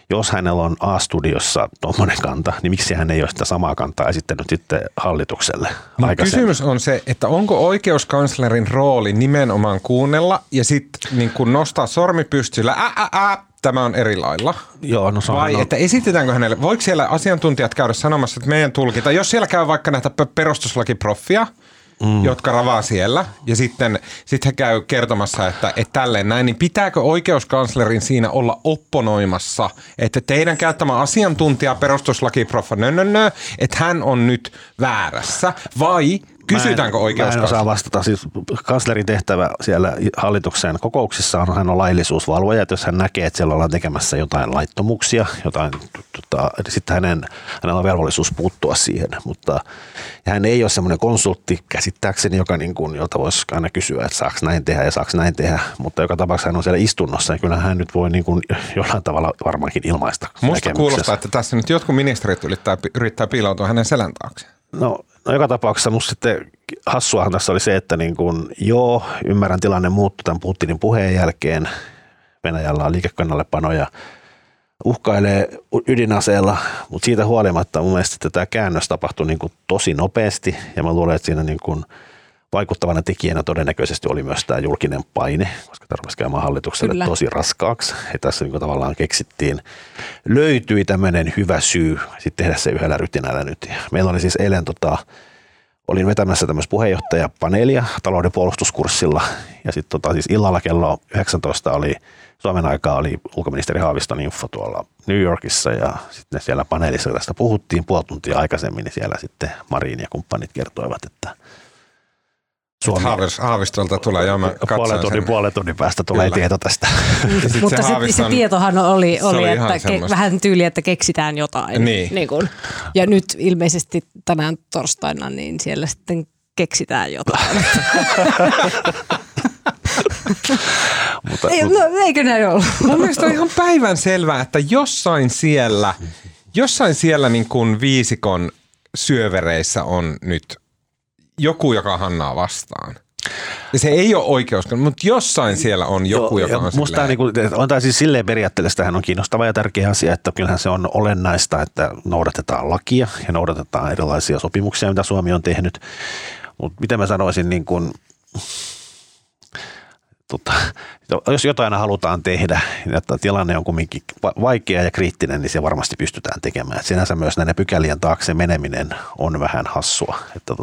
jos hänellä on A-studiossa tuommoinen kanta, niin miksi hän ei ole sitä samaa kantaa esittänyt sitten hallitukselle aikaisemmin? Kysymys on se, että onko oikeuskanslerin rooli nimenomaan kuunnella ja sitten niin kun nostaa sormi pystyllä, tämä on eri lailla. Joo, no vai että esitetäänkö hänelle, voiko siellä asiantuntijat käydä sanomassa, että meidän tulkita, jos siellä käy vaikka näitä perustuslakiproffia, jotka ravaa siellä ja sitten he käy kertomassa, että tälleen näin, niin pitääkö oikeuskanslerin siinä olla opponoimassa, että teidän käyttämä asiantuntija perustuslakiproffa että hän on nyt väärässä vai kysytäänkö oikeuskanslerin? Mä en osaa vastata. Siis kanslerin tehtävä siellä hallituksen kokouksissa on, hän on laillisuusvalvoja, että jos hän näkee, että siellä ollaan tekemässä jotain laittomuuksia, sitten hänellä on velvollisuus puuttua siihen, mutta hän ei ole semmoinen konsultti käsittääkseni, jolta voisi aina kysyä, että saako näin tehdä, mutta joka tapauksessa hän on siellä istunnossa ja kyllä hän nyt voi niin kuin jollain tavalla varmaankin ilmaista. Musta kuulostaa, että tässä nyt jotkut ministerit yrittää piiloutua hänen selän taakse. No joka tapauksessa musta sitten hassuahan tässä oli se, että niin kun, ymmärrän tilanne muuttui tämän Putinin puheen jälkeen. Venäjällä on liikekannallepano ja uhkailee ydinaseella, mutta siitä huolimatta mun mielestä että tämä käännös tapahtui niin kun tosi nopeasti ja mä luulen, että siinä niin kun vaikuttavana tekijänä todennäköisesti oli myös tämä julkinen paine, koska tämä rupesi käymään hallitukselle tosi raskaaksi. Ja tässä niin tavallaan löytyi tämmöinen hyvä syy sitten tehdä se yhdellä rytinällä nyt. Meillä oli siis eilen, olin vetämässä tämmöistä puheenjohtajapaneelia talouden puolustuskurssilla ja sitten siis illalla kello 19 oli Suomen aikaa oli ulkoministeri Haaviston info tuolla New Yorkissa ja sitten siellä paneelissa tästä puhuttiin puoli tuntia aikaisemmin, niin siellä sitten Marin ja kumppanit kertoivat, että Haavistolta tulee, joo mä katsoin sen. Puolen tunnin päästä tulee tieto tästä. Mutta se tietohan oli että vähän tyyli, että keksitään jotain. Niin kun. Ja nyt ilmeisesti tänään torstaina, niin siellä sitten keksitään jotain. Mutta, no, eikö näin ollut? Mun mielestä on ihan päivänselvää, että jossain siellä niin kuin viisikon syövereissä on nyt joku, joka hannaa vastaan. Ja se ei ole oikeus, mutta jossain siellä on joku, joka on silleen. Niin kuin, on tämä siis silleen periaatteessa, tähän on kiinnostava ja tärkeä asia, että kyllähän se on olennaista, että noudatetaan lakia ja noudatetaan erilaisia sopimuksia, mitä Suomi on tehnyt. Mutta mitä mä sanoisin, niin kuin, jos jotain halutaan tehdä, että tilanne on kumminkin vaikea ja kriittinen, niin se varmasti pystytään tekemään. Et sinänsä myös näiden pykälien taakse meneminen on vähän hassua, että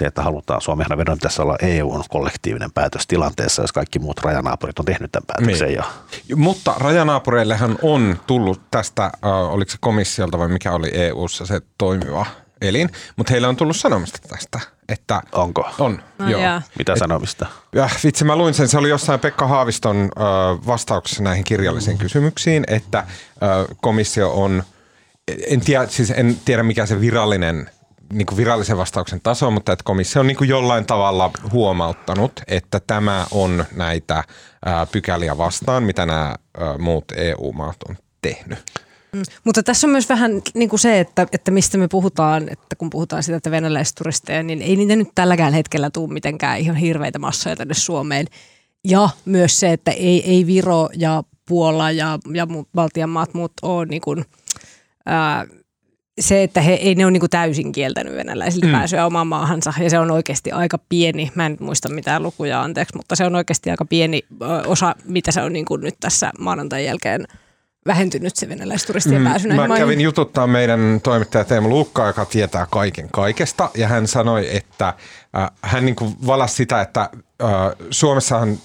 se, että halutaan, Suomihan vedon pitäisi olla EU:n kollektiivinen päätös tilanteessa, jos kaikki muut rajanaapurit on tehnyt tämän päätöksen niin. Jo. Mutta rajanaapureillehan on tullut tästä, oliko se komissiolta vai mikä oli EU:ssa se toimiva elin, mutta heillä on tullut sanomista tästä. Että onko? On, no, joo. Jaa. Mitä sanomista? Ja, vitsi, mä luin sen, se oli jossain Pekka Haaviston vastauksessa näihin kirjallisiin kysymyksiin, että komissio on, en tiedä mikä se virallinen, niin kuin virallisen vastauksen taso, mutta että komissio on niin kuin jollain tavalla huomauttanut, että tämä on näitä pykäliä vastaan, mitä nämä muut EU-maat on tehnyt. Mutta tässä on myös vähän niin kuin se, että mistä me puhutaan, että kun puhutaan sitä, että venäläisturisteja, niin ei niitä nyt tälläkään hetkellä tule mitenkään ihan hirveitä massoja tänne Suomeen. Ja myös se, että ei Viro ja Puola ja Baltian maat muut ole niin kuin, se, että ei ne ole niinku täysin kieltänyt venäläisille pääsyä omaan maahansa, ja se on oikeasti aika pieni, mä en muista mitään lukuja, anteeksi, mutta se on oikeasti aika pieni osa, mitä se on niinku nyt tässä maanantain jälkeen vähentynyt se venäläisturistien pääsy näihin maihin. Mä kävin jututtaa meidän toimittaja Teemu Luukkaa, joka tietää kaiken kaikesta, ja hän sanoi, että hän niinku valasi sitä, että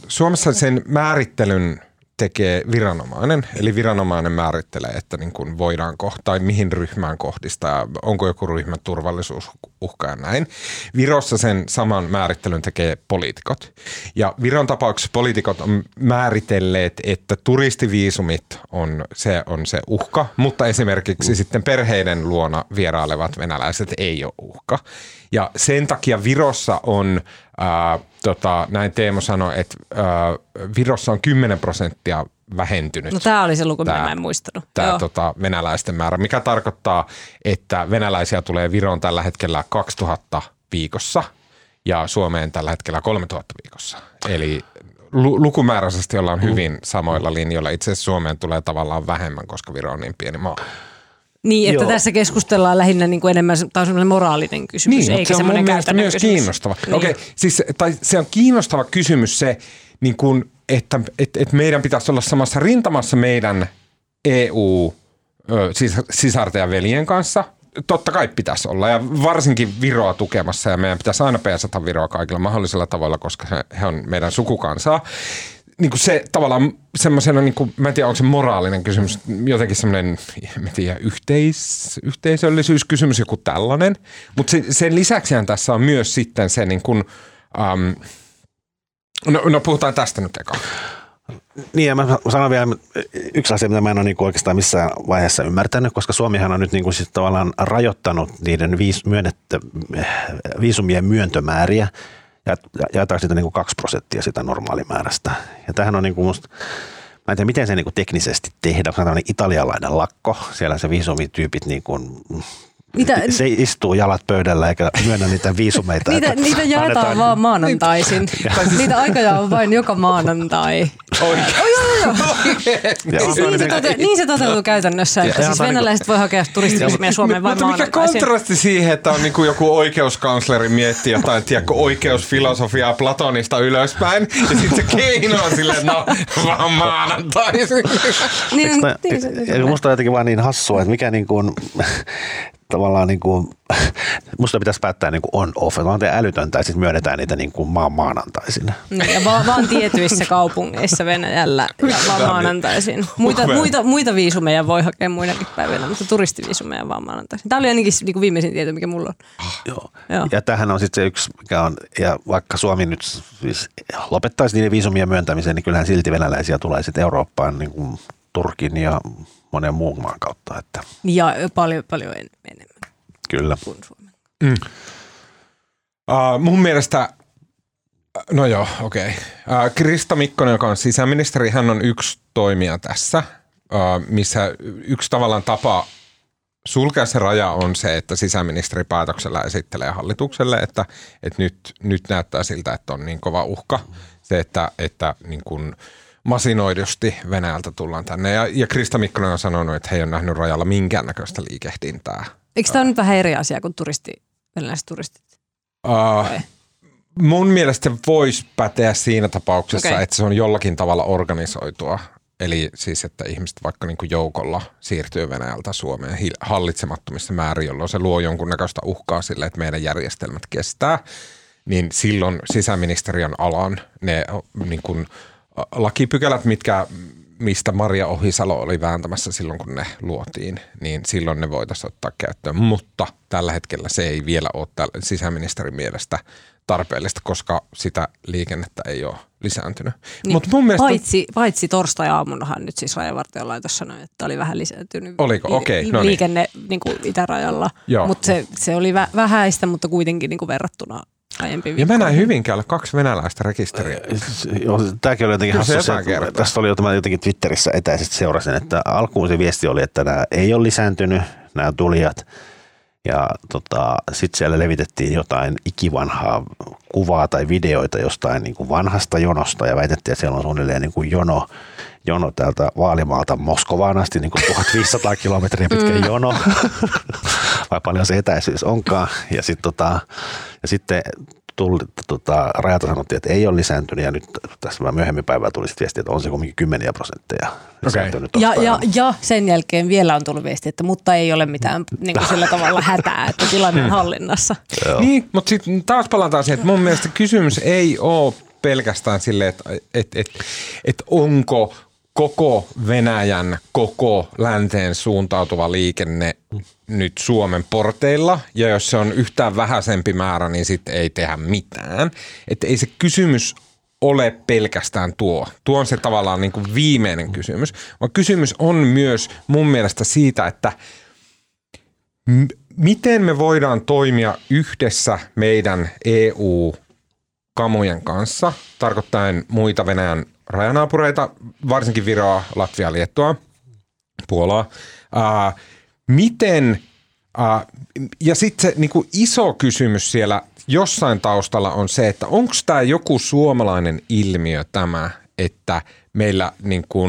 Suomessa sen määrittelyn tekee viranomainen, eli viranomainen määrittelee, että niin kuin voidaanko tai mihin ryhmään kohdistaa, onko joku ryhmä turvallisuusuhka ja näin. Virossa sen saman määrittelyn tekee poliitikot. Ja Viron tapauksessa poliitikot on määritelleet, että turistiviisumit on se uhka, mutta esimerkiksi sitten perheiden luona vierailevat venäläiset ei ole uhka. Ja sen takia Virossa on, näin Teemo sanoi, että Virossa on 10% vähentynyt. No tämä oli se luku, mitä mä en muistanut. Tämä venäläisten määrä, mikä tarkoittaa, että venäläisiä tulee Viroon tällä hetkellä 2000 viikossa ja Suomeen tällä hetkellä 3000 viikossa. Eli lukumääräisesti ollaan hyvin samoilla linjoilla. Itse asiassa Suomeen tulee tavallaan vähemmän, koska Viro on niin pieni maa. Niin, että tässä keskustellaan lähinnä niin kuin enemmän, tämä on semmoinen moraalinen kysymys, niin, eikä semmoinen käytännön kysymys. Niin, se on mun mielestä myös kiinnostava. Niin. Okei, siis, tai se on kiinnostava kysymys se, niin kuin, että meidän pitäisi olla samassa rintamassa meidän EU-sisartajaveljen kanssa. Totta kai pitäisi olla, ja varsinkin Viroa tukemassa, ja meidän pitäisi aina peesata Viroa kaikilla mahdollisilla tavalla, koska he on meidän sukukansaa. Niin kuin se tavallaan semmoisena, niin kuin, mä en tiedä, onko se moraalinen kysymys, jotenkin semmoinen, mä tiedän, yhteisöllisyyskysymys, joku tällainen. Mutta sen lisäksihän tässä on myös sitten se, niin kuin, puhutaan tästä nyt ekaan. Niin, ja mä sanon vielä yksi asia, mitä mä en ole niinku oikeastaan missään vaiheessa ymmärtänyt, koska Suomihan on nyt niinku siis tavallaan rajoittanut niiden viisumien myöntömääriä. Jaetaan sitä niin kuin 2% sitä normaalimäärästä. Ja tämähän on niin kuin musta, mä en tiedä miten se niin kuin teknisesti tehdään, se on niin italialainen lakko, siellä se viisumityypit niin kuin, se istuu jalat pöydällä eikä myönnä niitä viisumeita. niitä jaetaan vaan maanantaisin. Niitä aikoja on vain joka maanantai. Oikein. Niin se toteutuu käytännössä. Siis venäläiset voi hakea turistiviisumia Suomeen vain maanantaisin. Mutta mikä kontrasti siihen, että on niinku joku oikeuskansleri miettii jotain, tiedätkö, oikeusfilosofiaa Platonista ylöspäin, ja sitten se keinoa silleen, no vaan maanantaisin. Musta on jotenkin vaan niin hassua, että mikä niinku on tavallaan niin kuin, musta pitäisi päättää niin kuin on-off, että on älytöntä ja sitten myönnetään niitä niin kuin maanantaisin. Niin, ja vaan tietyissä kaupungeissa Venäjällä ja vaan maanantaisin. Muita viisumeja voi hakea muinakin päivänä, mutta turistiviisumeja vaan maanantaisin. Tämä oli ainakin niin kuin viimeisin tieto, mikä mulla on. Joo. Ja tähän on sitten se yksi, mikä on, ja vaikka Suomi nyt siis lopettaisi niiden viisumien myöntämisen, niin kyllähän silti venäläisiä tulee sitten Eurooppaan niin kuin Turkin ja monen muun maan kautta. Että. Ja paljon enemmän. Kyllä. Kuin Suomen. Mun mielestä No joo, okei. Okay. Krista Mikkonen, joka on sisäministeri, hän on yksi toimija tässä, missä yksi tavallaan tapa sulkea se raja on se, että sisäministeri päätöksellä esittelee hallitukselle, että nyt näyttää siltä, että on niin kova uhka se, että niin kuin masinoidusti Venäjältä tullaan tänne. Ja Krista Mikkonen on sanonut, että he ei ole nähnyt rajalla minkäännäköistä liikehdintää. Eikö tämä ole nyt vähän eri asia kuin venäläiset turistit? Mun mielestä voisi päteä siinä tapauksessa, okay, että se on jollakin tavalla organisoitua. Eli siis, että ihmiset vaikka niin kuin joukolla siirtyy Venäjältä Suomeen hallitsemattomissa määrin, jolloin se luo jonkunnäköistä uhkaa sille, että meidän järjestelmät kestää. Niin silloin sisäministeriön alan ne niin kuin lakipykälät, mistä Maria Ohisalo oli vääntämässä silloin, kun ne luotiin, niin silloin ne voitaisiin ottaa käyttöön. Mutta tällä hetkellä se ei vielä ole sisäministerin mielestä tarpeellista, koska sitä liikennettä ei ole lisääntynyt. Niin, mut mun mielestä paitsi torstai-aamunahan nyt siis Rajavartiolaitos sanoi, että oli vähän lisääntynyt. Oliko? Okei. Okay, no niin. Liikenne niin kuin itärajalla, mutta se oli vähäistä, mutta kuitenkin niin kuin verrattuna aiempiin viikkoihin. Ja mä näin Hyvinkäällä 2 venäläistä rekisteriä. Tämäkin oli jotenkin hassu. Tästä oli jotenkin Twitterissä etäisesti seurasin, että alkuun se viesti oli, että nämä ei ole lisääntynyt, nämä tulijat. Ja sitten siellä levitettiin jotain ikivanhaa kuvaa tai videoita jostain niin kuin vanhasta jonosta ja väitettiin, että siellä on suunnilleen niin kuin jono täältä Vaalimaalta Moskovaan asti, niin kuin 1500 kilometriä pitkä jono, vai paljon se etäisyys onkaan. Ja, sitten rajalta sanottiin, että ei ole lisääntynyt ja nyt tässä myöhemmin päivää tuli sitten viestiä, että on se kuitenkin 10% lisääntynyt. Okay. Ja sen jälkeen vielä on tullut viesti, että mutta ei ole mitään niin kuin sillä tavalla hätää, että tilanne on hallinnassa. Niin, mutta sitten taas palataan siihen, että mun mielestä kysymys ei ole pelkästään silleen, että onko koko Venäjän, koko länteen suuntautuva liikenne nyt Suomen porteilla, ja jos se on yhtään vähäisempi määrä, niin sitten ei tehdä mitään. Että ei se kysymys ole pelkästään tuo. Tuo on se tavallaan niin kuin viimeinen kysymys, vaan kysymys on myös mun mielestä siitä, että miten me voidaan toimia yhdessä meidän EU-kamojen kanssa, tarkoittaen muita Venäjän rajanaapureita, varsinkin Viroa, Latviaa, Liettua, Puolaa. Ja sitten se niinku iso kysymys siellä jossain taustalla on se, että onko tämä joku suomalainen ilmiö tämä, että meillä niinku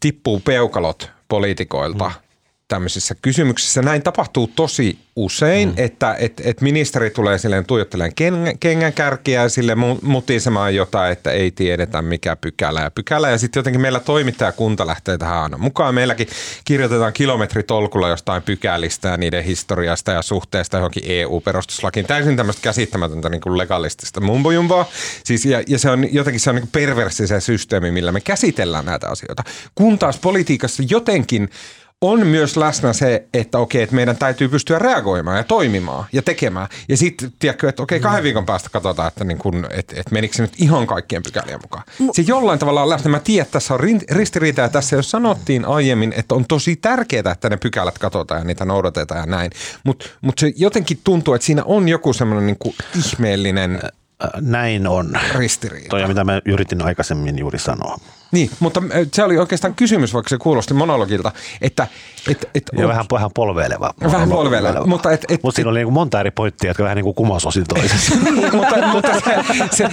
tippuu peukalot poliitikoilta tämmöisissä kysymyksissä. Näin tapahtuu tosi usein, että ministeri tulee silleen tuijottelemaan kengänkärkiä ja silleen mutisemaan jotain, että ei tiedetä mikä pykälä. Ja sitten jotenkin meillä toimittajakunta lähtee tähän aina mukaan. Meilläkin kirjoitetaan kilometritolkulla jostain pykälistä ja niiden historiasta ja suhteesta johonkin EU-perustuslakiin. Täysin tämmöistä käsittämätöntä niin kuin legalistista mumbojumboa. Siis, ja se on jotenkin se on niin kuin perversi se systeemi, millä me käsitellään näitä asioita. Kun taas politiikassa jotenkin on myös läsnä se, että okei, että meidän täytyy pystyä reagoimaan ja toimimaan ja tekemään. Ja sitten, tiedätkö, että okei, 2 viikon päästä katsotaan, että niin kun, et menikö se nyt ihan kaikkien pykälien mukaan. Se jollain tavalla on läsnä. Mä tiedän, että tässä on ristiriitaa tässä, jos sanottiin aiemmin, että on tosi tärkeää, että ne pykälät katsotaan ja niitä noudatetaan ja näin. Mut se jotenkin tuntuu, että siinä on joku semmoinen niin kuin ihmeellinen näin on. Ristiriita. Toi, mitä mä yritin aikaisemmin juuri sanoa. Niin, mutta se oli oikeastaan kysymys, vaikka se kuulosti monologilta, että vähän polveileva. Vähän polveileva, mutta Mutta siinä oli niin kuin monta eri pointtia, jotka vähän niin kuin kumosi osin toisessa. Mutta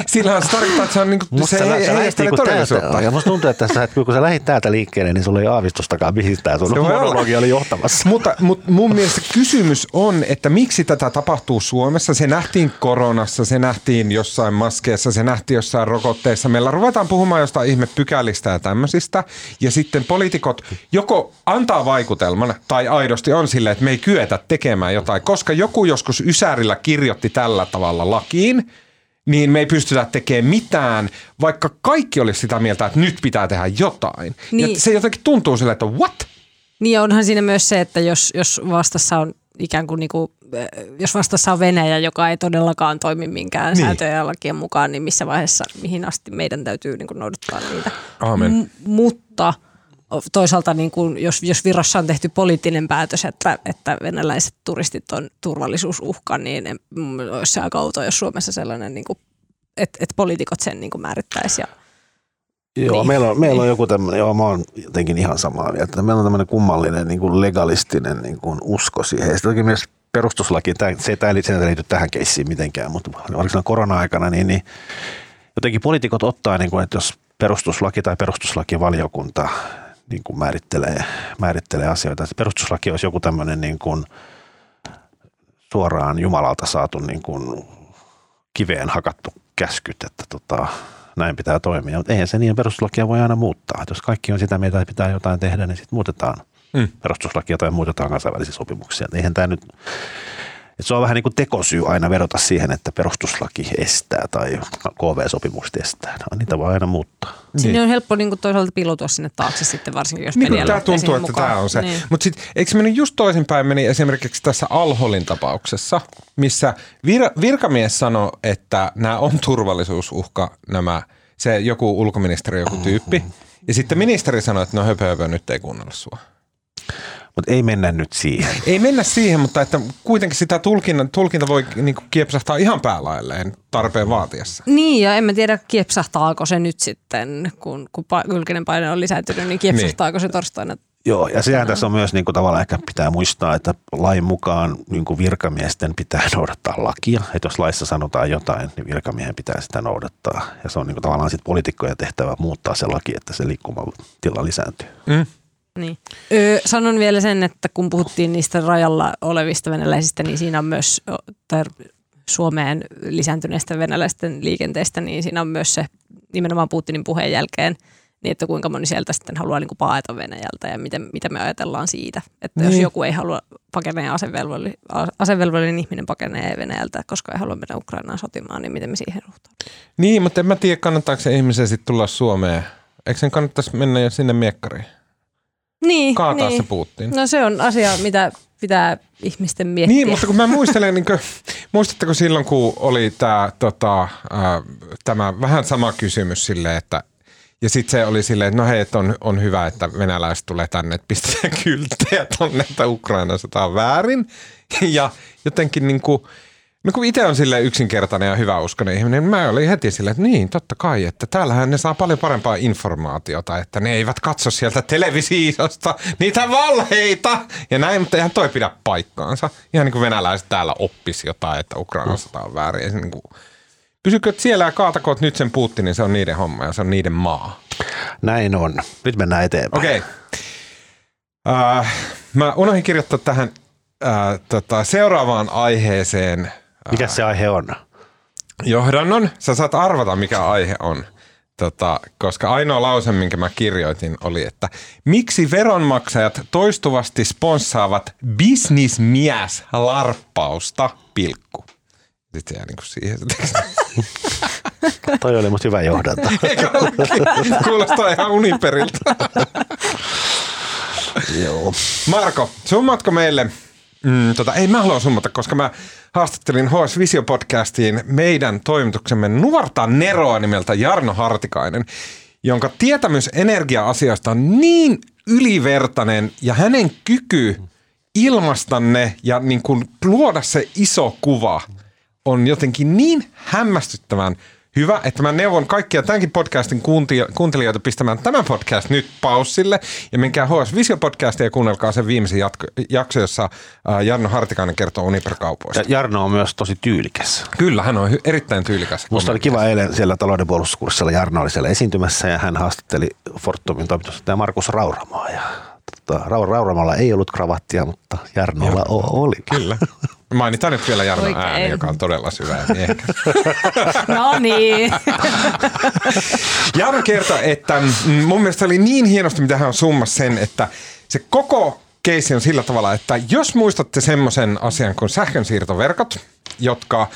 sillähän se tarkoittaa, että se on niin kuin se heistelee todellisuutta. Ja musta tuntuu, että kun sä lähdit täältä liikkeelle, niin sulla ei aavistustakaan mistään. Sun monologia oli johtamassa. Mutta mun mielestä kysymys on, että miksi tätä tapahtuu Suomessa. Se nähtiin koronassa, se nähtiin jossain maskeissa, se nähtiin jossain rokotteissa. Meillä ruvetaan puhumaan jostain ihmepykälistä ja tämmöisistä. Ja sitten poliitikot joko antaa vaikutelman tai aidosti on silleen, että me ei kyetä tekemään jotain, koska joku joskus ysärillä kirjoitti tällä tavalla lakiin, niin me ei pystytä tekemään mitään, vaikka kaikki olisi sitä mieltä, että nyt pitää tehdä jotain. Niin. Ja se jotenkin tuntuu silleen, että what? Niin ja onhan siinä myös se, että jos vastassa on ikään kuin niinku, jos vastassa on Venäjä, joka ei todellakaan toimi minkään sääntöjen ja lakien mukaan, niin missä vaiheessa, mihin asti meidän täytyy niinku noudattaa niitä. Aamen. Mutta toisaalta niinku, jos Virossa on tehty poliittinen päätös, että venäläiset turistit on turvallisuusuhka, niin olisi se aika outoa, jos Suomessa sellainen niinku että poliitikot sen niin kuin määrittäisi. Joo, niin. meillä on joku tämmöinen, joo, mä oon jotenkin ihan samaa mieltä, että meillä on tämmöinen kummallinen niin kuin legalistinen niin kuin usko siihen. Sitten myös perustuslaki, se ei liity tähän keissiin mitenkään, mutta varsinkin korona-aikana, niin jotenkin poliitikot ottaa, niin kuin, että jos perustuslaki tai perustuslakivaliokunta niin kuin määrittelee asioita, että perustuslaki olisi joku tämmöinen niin kuin suoraan Jumalalta saatu niin kuin kiveen hakattu käskyt, että näin pitää toimia, mutta eihän se niin, perustuslakia voi aina muuttaa. Et jos kaikki on sitä mieltä, että pitää jotain tehdä, niin sitten muutetaan perustuslakia tai muutetaan kansainvälisiä sopimuksia. Et eihän tämä nyt, et se on vähän niin kuin tekosyy aina vedota siihen, että perustuslaki estää tai KV-sopimukset estää. No, niitä voi aina muuttaa. Siinä niin. On helppo niin kuin toisaalta piiloutua sinne taakse sitten, varsinkin jos media lähtee siihen mukaan. Tämä tuntuu, että tämä on se. Niin. Mutta sitten eikö mennyt just toisinpäin, meni esimerkiksi tässä Al-Holin tapauksessa, missä virkamies sanoi, että nämä on turvallisuusuhka, se joku ulkoministeri, joku tyyppi. Ja sitten ministeri sanoi, että no höpö, nyt ei kuunnella sua. Mutta ei mennä nyt siihen. Ei mennä siihen, mutta että kuitenkin sitä tulkinta voi niin kuin kiepsahtaa ihan päälailleen tarpeen vaatiessa. Niin, ja en mä tiedä, kiepsahtaako se nyt sitten, kun julkinen paine on lisääntynyt, niin kiepsahtaako se torstaina? Joo, ja sehän tässä on myös niin kuin, tavallaan ehkä pitää muistaa, että lain mukaan niin kuin virkamiesten pitää noudattaa lakia. Että jos laissa sanotaan jotain, niin virkamiehen pitää sitä noudattaa. Ja se on niin kuin, tavallaan sitten poliitikkojen tehtävä muuttaa se laki, että se liikkumatila lisääntyy. Mm. Niin. Sanon vielä sen, että kun puhuttiin niistä rajalla olevista venäläisistä, niin siinä on myös, tai Suomeen lisääntyneistä venäläisten liikenteestä, niin siinä on myös se nimenomaan Putinin puheen jälkeen, niin että kuinka moni sieltä sitten haluaa niin kuin paeta Venäjältä ja mitä me ajatellaan siitä. Että niin. Jos joku ei halua pakenee asevelvollinen ihminen pakenee Venäjältä, koska ei halua mennä Ukrainaan sotimaan, niin miten me siihen ruhtaudutaan? Niin, mutta en mä tiedä, kannattaako se ihmisen sitten tulla Suomeen. Eikö sen kannattaisi mennä jo sinne miekkariin? Niin, kaataa niin. Se Putin. No se on asia, mitä pitää ihmisten miettiä. Niin, mutta kun mä muistelen, niin muistatteko silloin, kun oli tämä vähän sama kysymys silleen, että ja sitten se oli silleen, että no hei, että on hyvä, että venäläiset tulee tänne, että pistetään kylttejä tonne, että Ukraina sotaa väärin. Ja jotenkin niin kuin, no kun itse on silleen yksinkertainen ja hyväuskoinen ihminen, niin mä olin heti silleen, että niin, totta kai, että täällähän ne saa paljon parempaa informaatiota, että ne eivät katso sieltä televisiosta niitä valheita ja näin, mutta eihän toi pidä paikkaansa. Ihan niin kuin venäläiset täällä oppisi jotain, että Ukrainan sota on väärin. Niin kuin, pysykö siellä ja kaatakoot nyt sen Putinin, niin se on niiden homma ja se on niiden maa. Näin on. Nyt mennään eteenpäin. Okei. Mä unohdin kirjoittaa tähän seuraavaan aiheeseen. Mikä se aihe on? Johdannon. Sä saat arvata, mikä aihe on. Koska ainoa lause, minkä mä kirjoitin, oli, että miksi veronmaksajat toistuvasti sponssaavat bisnismies larppausta, pilkku. Sitten jää niin kuin siihen. Toi oli musta hyvä johdanto. Eikö olekin? Kuulostaa ihan Uniperiltä. Joo. Marko, summatko meille? Ei mä halua summata, koska mä haastattelin HS Visio-podcastiin meidän toimituksemme nuorta neroa nimeltä Jarno Hartikainen, jonka tietämys energia-asioista on niin ylivertainen ja hänen kyky ilmaista ne ja niin kuin luoda se iso kuva on jotenkin niin hämmästyttävän hyvä, että mä neuvon kaikkia tämänkin podcastin kuuntelijoita pistämään tämän podcast nyt paussille ja menkää HS Visio-podcastia ja kuunnelkaa sen viimeisen jakso, jossa Jarno Hartikainen kertoo Uniper-kaupoista. Ja Jarno on myös tosi tyylikäs. Kyllä, hän on erittäin tyylikäs. Musta oli kiva eilen siellä talouden puolustuskurssilla, Jarno oli siellä esiintymässä ja hän haastatteli Fortumin toimitusjohtaja Markus Rauramoa. Ja, Rauramolla ei ollut kravattia, mutta Jarnolla oli. Kyllä. Mainitaan nyt vielä Jarno ääni, joka on todella syvä ääni ehkä. No niin. Jarno kertoi, että mun mielestä oli niin hienosti, mitä hän on summassa sen, että se koko keissi on sillä tavalla, että jos muistatte semmoisen asian kuin sähkönsiirtoverkot, jotka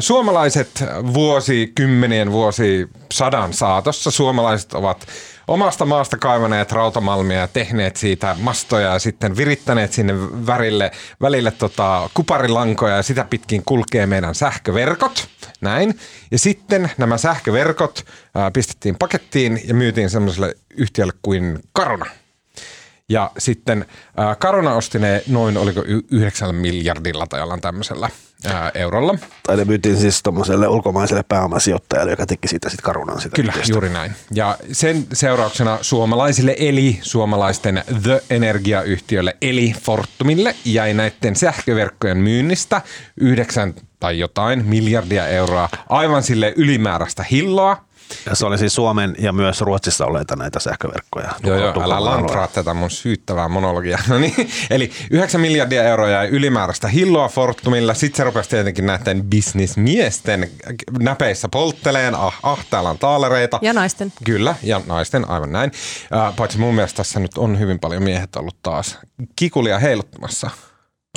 suomalaiset vuosisadan saatossa, suomalaiset ovat omasta maasta kaivaneet rautamalmia ja tehneet siitä mastoja ja sitten virittäneet sinne välille kuparilankoja ja sitä pitkin kulkee meidän sähköverkot, näin. Ja sitten nämä sähköverkot pistettiin pakettiin ja myytiin semmoiselle yhtiölle kuin Karuna. Ja sitten Karuna osti ne noin, oliko 9 miljardilla tai jollain tämmöisellä eurolla. Tai ne myytiin siis tuommoiselle ulkomaiselle pääomasijoittajalle, joka teki siitä sitten Karunan sitä. Kyllä, yhteistä. Juuri näin. Ja sen seurauksena suomalaisille eli suomalaisten The-energiayhtiölle eli Fortumille jäi näiden sähköverkkojen myynnistä 9 tai jotain miljardia euroa aivan sille ylimääräistä hilloa. Ja se oli siis Suomen ja myös Ruotsissa olleita näitä sähköverkkoja. Joo, älä lantraa tätä mun syyttävää monologiaa. No niin, eli 9 miljardia euroa jäi ylimääräistä hilloa Fortumilla. Sitten se rupesi tietenkin näiden bisnismiesten näpeissä poltteleen. Täällä on taalereita. Ja naisten. Kyllä, ja naisten, aivan näin. Paitsi mun mielestä tässä nyt on hyvin paljon miehet ollut taas kikulia heiluttamassa.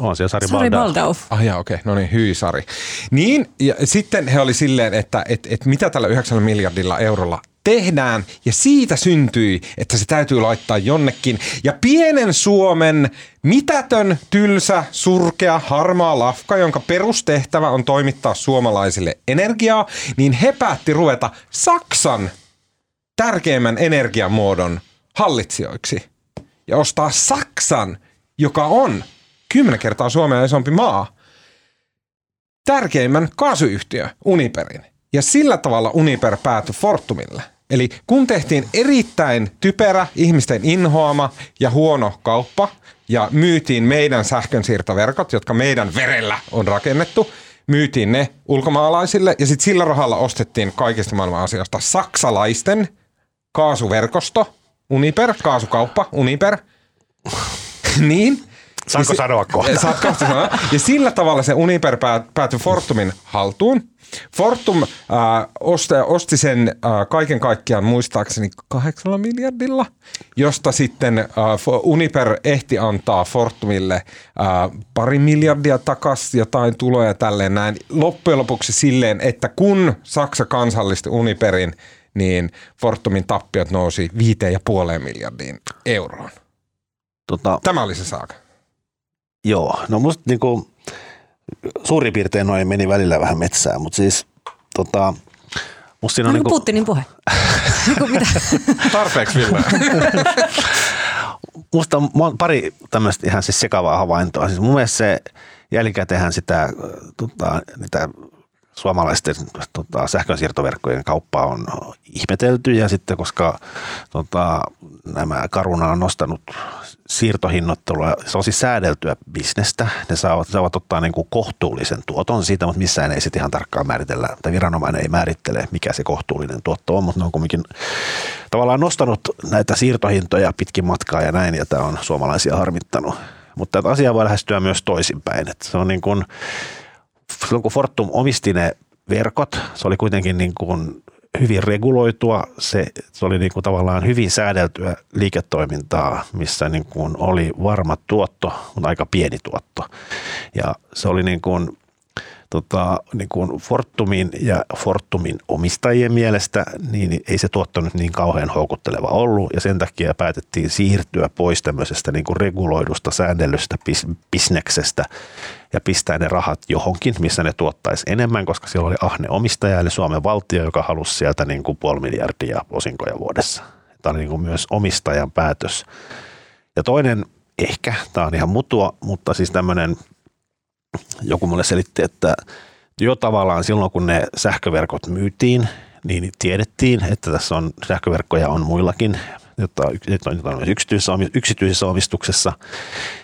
On siellä Sari Baldauf. Okei. No niin, hyi Sari. Niin, ja sitten he oli silleen, että mitä tällä 9 miljardilla eurolla tehdään. Ja siitä syntyi, että se täytyy laittaa jonnekin. Ja pienen Suomen mitätön, tylsä, surkea, harmaa lafka, jonka perustehtävä on toimittaa suomalaisille energiaa, niin he päätti ruveta Saksan tärkeimmän energiamuodon hallitsijoiksi. Ja ostaa Saksan, joka on 10 kertaa Suomea isompi maa, tärkeimmän kaasuyhtiö Uniperin. Ja sillä tavalla Uniper päätyi Fortumille. Eli kun tehtiin erittäin typerä, ihmisten inhoama ja huono kauppa, ja myytiin meidän sähkönsiirtoverkot, jotka meidän verellä on rakennettu, myytiin ne ulkomaalaisille, ja sitten sillä rahalla ostettiin kaikista maailman asioista saksalaisten kaasuverkosto, Uniper, kaasukauppa, Uniper, niin. Saanko sanoa kohta? Saat kohta sanoa. Ja sillä tavalla se Uniper päätyi Fortumin haltuun. Fortum osti sen kaiken kaikkiaan muistaakseni 8 miljardilla, josta sitten Uniper ehti antaa Fortumille 2 miljardia takaisin jotain tuloja tälleen näin. Loppujen lopuksi silleen, että kun Saksa kansallisti Uniperin, niin Fortumin tappiot nousi 5,5 miljardiin euroon. Tämä oli se saaga. Joo, no musta niinku suurin piirtein noin meni välillä vähän metsään, mutta siis musta siinä on niinku Putinin puhe. Niinku mitä? Tarpeeksi vielä. Musta on pari tämmöistä ihan siis sekavaa havaintoa. Siis mun mielestä se jälkikäteenhän sitä niitä suomalaisten sähkönsiirtoverkkojen kauppaa on ihmetelty ja sitten koska nämä Karuna on nostanut siirtohinnoittelua, se on siis säädeltyä bisnestä, ne saavat ottaa niin kuin kohtuullisen tuoton siitä, mutta missään ei sitten ihan tarkkaan määritellä, tai viranomainen ei määrittele, mikä se kohtuullinen tuotto on, mutta ne on kuitenkin tavallaan nostanut näitä siirtohintoja pitkin matkaa ja näin, ja tämä on suomalaisia harmittanut. Mutta tätä asiaa voi lähestyä myös toisinpäin, että se on niin kuin silloin kun Fortum omisti ne verkot, se oli kuitenkin niin kuin hyvin reguloitua, se oli niin kuin tavallaan hyvin säädeltyä liiketoimintaa, missä niin kuin oli varma tuotto, mutta aika pieni tuotto. Ja se oli niin kuin Fortumin ja Fortumin omistajien mielestä, niin ei se tuotto nyt niin kauhean houkutteleva ollut, ja sen takia päätettiin siirtyä pois tämmöisestä niin kuin reguloidusta, säännellystä bisneksestä ja pistää ne rahat johonkin, missä ne tuottaisi enemmän, koska siellä oli ahne omistaja, eli Suomen valtio, joka halusi sieltä niin kuin 0,5 miljardia osinkoja vuodessa. Tämä on niin kuin myös omistajan päätös. Ja toinen ehkä, tämä on ihan mutua, mutta siis tämmöinen, joku mulle selitti, että jo tavallaan silloin, kun ne sähköverkot myytiin, niin tiedettiin, että tässä on sähköverkkoja on muillakin, jotka on yksityisessä omistuksessa,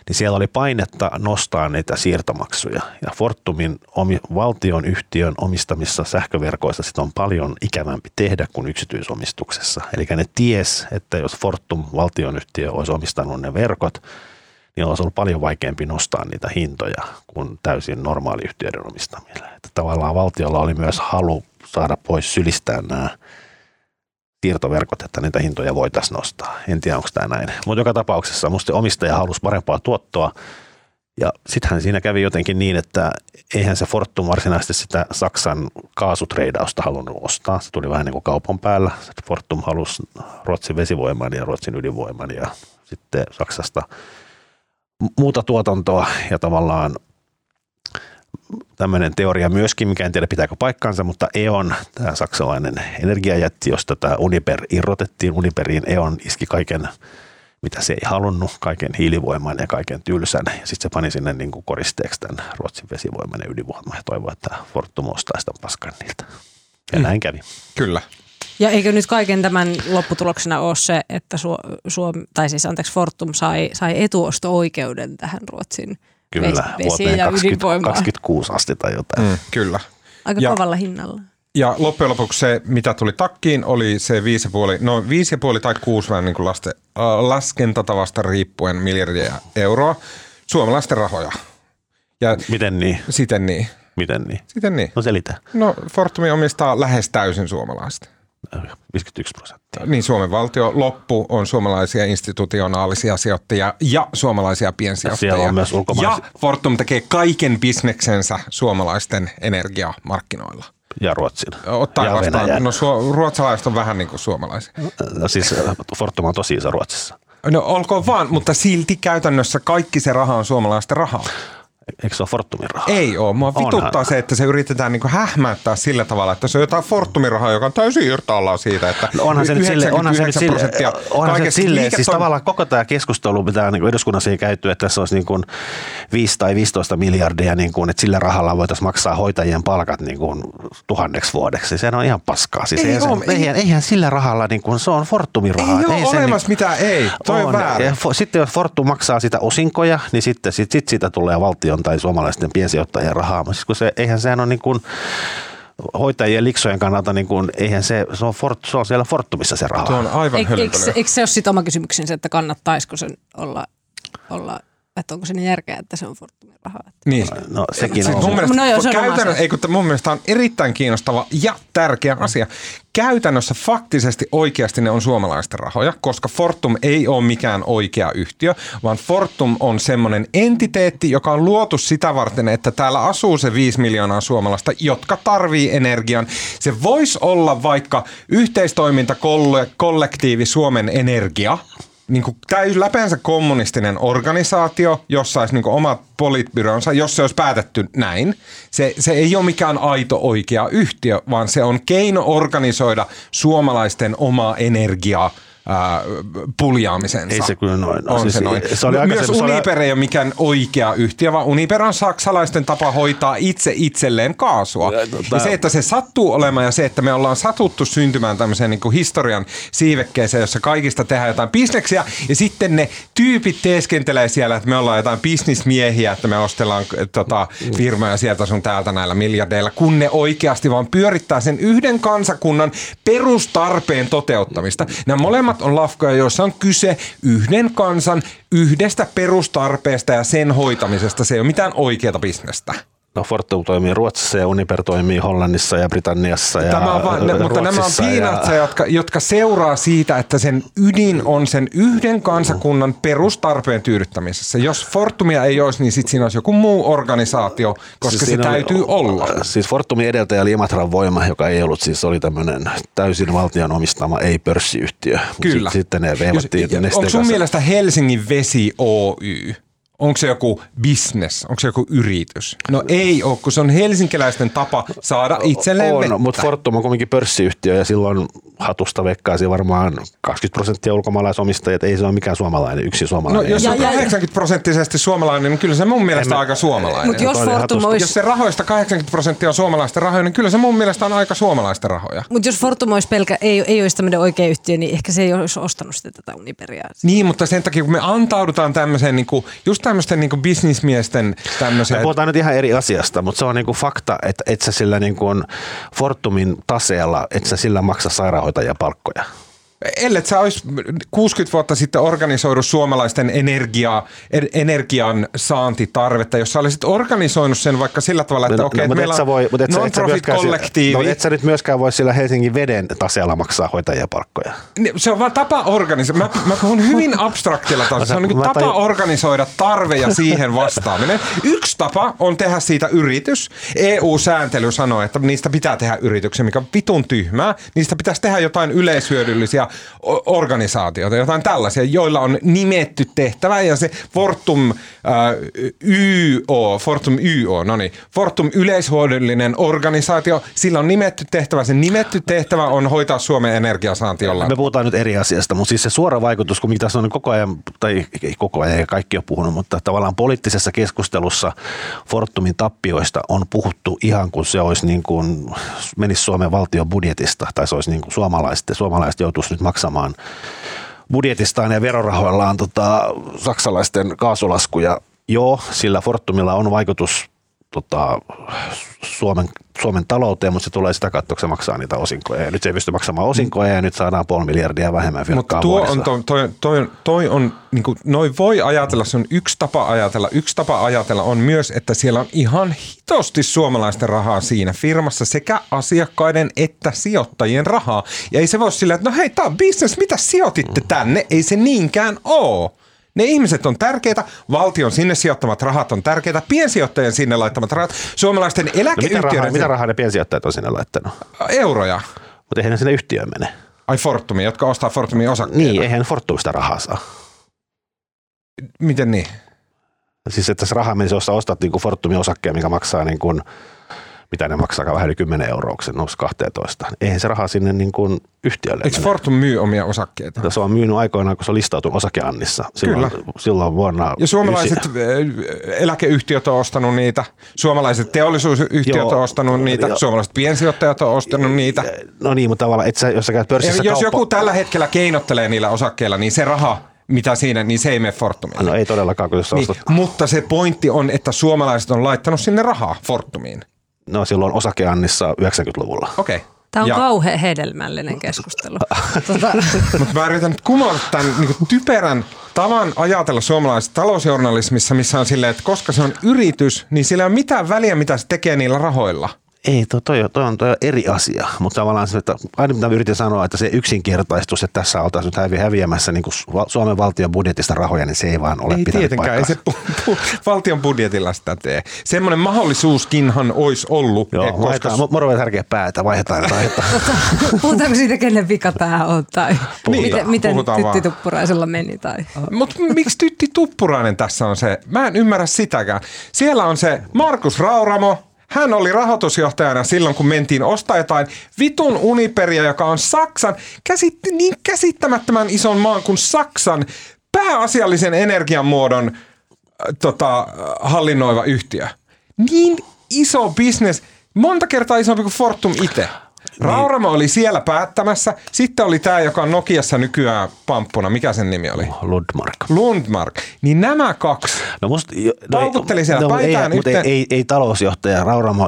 niin siellä oli painetta nostaa niitä siirtomaksuja. Ja Fortumin valtion yhtiön omistamissa sähköverkoissa sit on paljon ikävämpi tehdä kuin yksityisomistuksessa. Eli ne ties, että jos Fortum valtionyhtiö olisi omistanut ne verkot, niin olisi ollut paljon vaikeampi nostaa niitä hintoja kuin täysin normaali yhtiöiden omistamille. Että tavallaan valtiolla oli myös halu saada pois sylistään nämä siirtoverkot, että niitä hintoja voitaisiin nostaa. En tiedä, onko tämä näin. Mutta joka tapauksessa musta omistaja halusi parempaa tuottoa. Ja sittenhän siinä kävi jotenkin niin, että eihän se Fortum varsinaisesti sitä Saksan kaasutreidausta halunnut ostaa. Se tuli vähän niin kuin kaupan päällä. Fortum halusi Ruotsin vesivoiman ja Ruotsin ydinvoiman ja sitten Saksasta muuta tuotantoa ja tavallaan tämmöinen teoria myöskin, mikä en tiedä pitääkö paikkaansa, mutta Eon, tämä saksalainen energiajätti, josta tämä Uniper irrotettiin, Uniperiin Eon iski kaiken mitä se ei halunnut, kaiken hiilivoiman ja kaiken tylsän. Ja sitten se pani sinne niin kuin koristeeksi tämän Ruotsin vesivoiman ja ydinvoiman ja toivoi, että Fortum ostaisi tämän paskan niiltä. Ja näin kävi. Kyllä. Ja eikö nyt kaiken tämän lopputuloksena ole se, että Fortum sai etuosto-oikeuden tähän Ruotsin vesiin ja ydinvoimaan? 26 asti tai jotain. Kyllä. Aika kovalla hinnalla. Ja loppujen lopuksi se, mitä tuli takkiin, oli se 5,5 tai 6 vähän niin kuin laskentatavasta riippuen miljardia euroa suomalaisten rahoja. Ja miten niin? Siten niin. Miten niin? Siten niin. No selitä. No Fortumi omistaa lähes täysin suomalaista. 51%. Niin, Suomen valtio. Loppu on suomalaisia institutionaalisia sijoittajia ja suomalaisia piensijoittajia. Ja, Fortum tekee kaiken bisneksensä suomalaisten energiamarkkinoilla. Ja Ruotsin. Ottaa ja vastaan. Venäjän. No ruotsalaiset on vähän niin kuin suomalaisia. No siis Fortum on tosi iso Ruotsissa. No olkoon vaan, mutta silti käytännössä kaikki se raha on suomalaisten rahaa. Eikö se ole Fortumin rahaa? Ei ole. Mua vituttaa se, että se yritetään niin kuin hähmäyttää sillä tavalla, että se on jotain Fortumin rahaa, joka on täysin irtaallaan siitä, että no onhan se nyt silleen, siis tavallaan koko tämä keskustelu pitää niin eduskunnassa ei käyty, että tässä olisi niin kuin 5 tai 15 miljardia, niin kuin, että sillä rahalla voitaisiin maksaa hoitajien palkat niin kuin 1000 vuodeksi. Sehän on ihan paskaa. Siis eihän sillä rahalla, niin kuin, se on Fortumin rahaa. Ei ole olemassa niin mitään, ei. Toi on väärin. Sitten jos Fortum maksaa sitä osinkoja, niin sitten siitä tulee valtion tai suomalaisten piensijoittajien rahaa, mutta siis kun se, eihän sehän ole niin kuin hoitajien liksojen kannalta, niin kuin, eihän se on siellä Fortumissa se raha. Tuo on aivan hölyntöinen. Eikö se ole sitten oma kysymyksensä, että kannattaisiko sen olla että onko siinä järkeä, että se on Fortumin rahaa? Niin. No sekin on. Mun mielestä on erittäin kiinnostava ja tärkeä asia. Käytännössä faktisesti oikeasti ne on suomalaisten rahoja, koska Fortum ei ole mikään oikea yhtiö, vaan Fortum on semmoinen entiteetti, joka on luotu sitä varten, että täällä asuu se 5 miljoonaa suomalaista, jotka tarvii energian. Se voisi olla vaikka yhteistoimintakollektiivi Suomen Energia, niin kuin läpeensä kommunistinen organisaatio, jossa olisi niin kuin omat politbyronsa, jos se olisi päätetty näin. Se ei ole mikään aito oikea yhtiö, vaan se on keino organisoida suomalaisten omaa energiaa puljaamisensa. Ei se kyllä noin. Myös Uniper ei ole mikään oikea yhtiö, vaan Uniper on saksalaisten tapa hoitaa itselleen kaasua. Ja se, että se sattuu olemaan ja se, että me ollaan satuttu syntymään tämmöiseen niin kuin historian siivekkeeseen, jossa kaikista tehdään jotain bisneksiä ja sitten ne tyypit teeskentelee siellä, että me ollaan jotain bisnismiehiä, että me ostellaan firmoja sieltä sun täältä näillä miljardeilla, kun ne oikeasti vaan pyörittää sen yhden kansakunnan perustarpeen toteuttamista. Nämä molemmat on lafkoja, joissa on kyse yhden kansan yhdestä perustarpeesta ja sen hoitamisesta. Se ei ole mitään oikeaa bisnestä. No Fortum toimii Ruotsissa ja Uniper toimii Hollannissa ja Britanniassa ja Ruotsissa. Mutta nämä on piinatsa, jotka seuraa siitä, että sen ydin on sen yhden kansakunnan perustarpeen tyydyttämisessä. Jos Fortumia ei olisi, niin sitten siinä olisi joku muu organisaatio, koska siis se täytyy olla. Siis Fortumin edeltäjä oli Imatran Voima, joka ei ollut, siis oli tämmöinen täysin valtion omistama, ei pörssiyhtiö. Kyllä. Sitten ne vehvattiin. Onko sun mielestä Helsingin Vesi Oy? Onko se joku business? Onko se joku yritys? No ei ole, kun se on helsinkiläisten tapa saada itselleen vettä. On, mutta Fortum on kuitenkin pörssiyhtiö ja silloin hatusta vekkaisi varmaan 20% ulkomaalaisomistajia. Ei se ole mikään suomalainen, yksi suomalainen. No jos on 80% suomalainen, niin kyllä se mun mielestä on aika suomalainen. Mutta jos Fortum olisi... Jos se rahoista 80% on suomalaisten rahoja, niin kyllä se mun mielestä on aika suomalaisten rahoja. Mutta jos Fortum olisi ei olisi tämmöinen oikea yhtiö, niin ehkä se ei olisi ostanut sitä tätä Uniperiaa. Niin, mutta sen takia kun me antaudutaan tämmöiseen niin kuin, just tämmöisten niinku bisnismiesten tämmöisiä. Me puhutaan nyt ihan eri asiasta, mutta se on niinku fakta, että et sä sillä niinku on Fortumin taseella, että sä sillä maksa sairaanhoitajia palkkoja. Ellet sä olisi 60 vuotta sitten organisoinut suomalaisten energian saantitarvetta, jos sä olisit organisoinut sen vaikka sillä tavalla, että meillä on non-profit-kollektiivi. No et sä nyt myöskään voi sillä Helsingin Veden taseella maksaa hoitajia palkkoja. Se on vaan tapa organisoida. Mä puhun hyvin abstraktilla tasolla. Se on niin tapa organisoida tarve ja siihen vastaaminen. Yksi tapa on tehdä siitä yritys. EU-sääntely sanoo, että niistä pitää tehdä yrityksen, mikä on vitun tyhmää. Niistä pitäisi tehdä jotain yleishyödyllisiä organisaatioita, jotain tällaisia, joilla on nimetty tehtävä ja se Fortum yleishuodollinen organisaatio, sillä on nimetty tehtävä, sen nimetty tehtävä on hoitaa Suomen energiasaanti jollain. Me puhutaan nyt eri asiasta, mutta siis se suora vaikutus, kun mitä on koko ajan, tai ei koko ajan, ei kaikki ole puhunut, mutta tavallaan poliittisessa keskustelussa Fortumin tappioista on puhuttu ihan kuin se olisi niin kuin, menisi Suomen valtion budjetista, tai se olisi niin kuin suomalaiset joutuisi nyt maksamaan budjetistaan ja verorahoillaan saksalaisten kaasulaskuja. Joo, sillä Fortumilla on vaikutus Suomen talouteen, mutta se tulee sitä kautta, kun se maksaa niitä osinkoja. Ja nyt se ei pysty maksamaan osinkoja ja nyt saadaan 3 miljardia vähemmän virkaa vuodessa. Mutta toi on niin kuin, noi voi ajatella, se on yksi tapa ajatella. Yksi tapa ajatella on myös, että siellä on ihan hitosti suomalaisten rahaa siinä firmassa, sekä asiakkaiden että sijoittajien rahaa. Ja ei se voi sillä, että no hei, tää on business, mitä sijoititte tänne? Ei se niinkään oo. Ne ihmiset on tärkeitä, valtion sinne sijoittamat rahat on tärkeitä, piensijoittajien sinne laittamat rahat, suomalaisten eläkeyhtiöiden... Mitä rahaa ne piensijoittajat on sinne laittanut? Euroja. Mutta eihän ne sinne yhtiöön mene. Ai Fortumi, jotka ostaa Fortumin osakkeita. Niin, eihän Fortumista rahaa saa. Miten niin? Siis että se raha menisi, jos sä ostat niin kuin Fortumin osakkeen, mikä maksaa niin kuin, mitä ne maksaakaan, vähän yli 10 euroa, kun se nousi 12. Eihän se raha sinne niin kuin yhtiölle. Eikö Fortum myy omia osakkeita? Se on myynyt aikoinaan, kun se on listautunut osakeannissa. Silloin vuonna... Ja suomalaiset eläkeyhtiöt on ostanut niitä, suomalaiset teollisuusyhtiöt on ostanut niitä, suomalaiset piensijoittajat on ostanut niitä. No niin, mutta tavallaan, jos sä käyt pörssissä jos joku tällä hetkellä keinottelee niillä osakkeilla, niin se raha... Mitä siinä, niin se ei mene Fortumiin. No ei todellakaan, kun jos ostat. Mutta se pointti on, että suomalaiset on laittanut sinne rahaa Fortumiin. No silloin osakeannissa 90-luvulla. Okei. Okay. Tämä on kauhean hedelmällinen keskustelu. Mutta mä yritän nyt kumota tämän niin kuin typerän tavan ajatella suomalaisessa talousjournalismissa, missä on silleen, että koska se on yritys, niin sillä ei ole mitään väliä, mitä se tekee niillä rahoilla. Ei, toi on eri asia, mutta tavallaan se, että aina mitä yritin sanoa, että se yksinkertaistus, että tässä oltaisiin nyt häviämässä niin kuin Suomen valtion budjetista rahoja, niin se ei vaan ole pitänyt paikkaa. Ei tietenkään, ei se valtion budjetilla sitä tee. Semmoinen mahdollisuuskinhan olisi ollut. Joo, vaihdetaan tärkeä päätä, vaihdetaan. Puhutaanko siitä, kenen vika pää on tai miten Tytti Tuppuraisella meni? Mutta miksi Tytti Tuppurainen tässä on se? Mä en ymmärrä sitäkään. Siellä on se Markus Rauramo. Hän oli rahoitusjohtajana silloin, kun mentiin ostaa jotain vitun Uniperia, joka on Saksan, niin käsittämättömän ison maan kuin Saksan pääasiallisen energiamuodon hallinnoiva yhtiö. Niin iso bisnes, monta kertaa isompi kuin Fortum itse. Rauramo oli siellä päättämässä. Sitten oli tämä, joka on Nokiassa nykyään pamppuna. Mikä sen nimi oli? Lundmark. Niin nämä kaksi. No musta... Paukutteli siellä päitään yhteen. Mutta ei talousjohtaja Rauramo,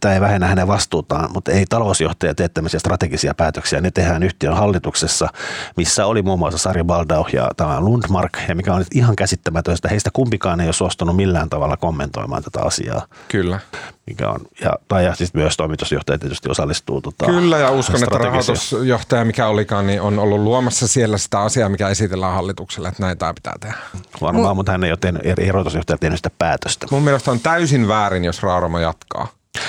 tämä ei vähennä hänen vastuutaan, mutta ei talousjohtaja tee tämmöisiä strategisia päätöksiä. Ne tehdään yhtiön hallituksessa, missä oli muun muassa Sari Baldau ja tämä Lundmark, ja mikä on nyt ihan käsittämätöntä. Heistä kumpikaan ei ole suostunut millään tavalla kommentoimaan tätä asiaa. Kyllä. Mikä on, ja siis myös toimitusjohtaja tietysti osallistuu Kyllä, ja uskon, että rahoitusjohtaja, mikä olikaan, niin on ollut luomassa siellä sitä asiaa, mikä esitellään hallitukselle, että näin tämä pitää tehdä. Varmaan, mutta hän ei ole tehnyt sitä päätöstä. Mun mielestä on täysin väärin, jos Rauramo jatkaa.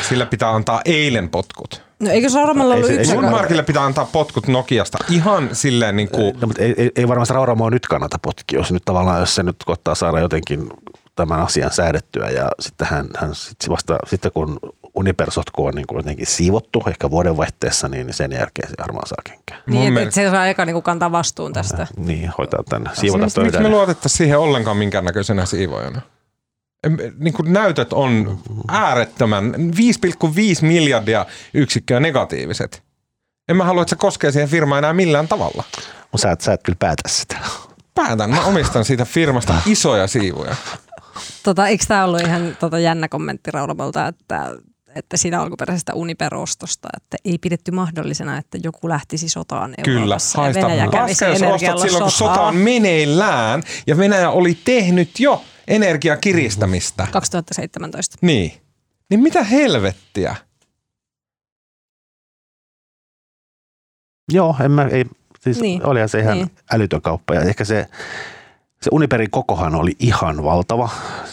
Sillä pitää antaa eilen potkut. No eikö Rauramolla ollut yksikään? Lundmarkille pitää antaa potkut Nokiasta. Ihan silleen niin kuin... No, mutta ei varmaan Rauramoa nyt kannata potkia, jos se nyt koittaa saada jotenkin... tämän asian säädettyä ja sitten hän sitten kun Uniper-sotku on niin kuin jotenkin siivottu ehkä vuodenvaihteessa, niin sen jälkeen se varmaan saa kenkään. Niin, että se saa eka niin kantaa vastuun tästä. Niin, hoitaa tämän siivota pöydän. Miksi me luotettaisiin siihen ollenkaan minkäännäköisenä siivoajana? Niin kuin näytöt on äärettömän 5,5 miljardia yksikköä negatiiviset. En mä halua, että se koskee siihen firmaan enää millään tavalla. Mutta sä et kyllä päätä sitä. Päätän. Mä omistan siitä firmasta isoja siivoja. Eikö tämä ollut ihan jännä kommentti Rauramalta, että siinä alkuperäisestä Uniper-ostosta, että ei pidetty mahdollisena, että joku lähtisi sotaan Euroopassa. Kyllä, haista paska, jos ostat silloin, kun sota on meneillään, ja Venäjä oli tehnyt jo energiakiristämistä. 2017. Niin. Niin mitä helvettiä? Joo, olihan se ihan älytön kauppa, ja ehkä se Uniperin kokohan oli ihan valtava,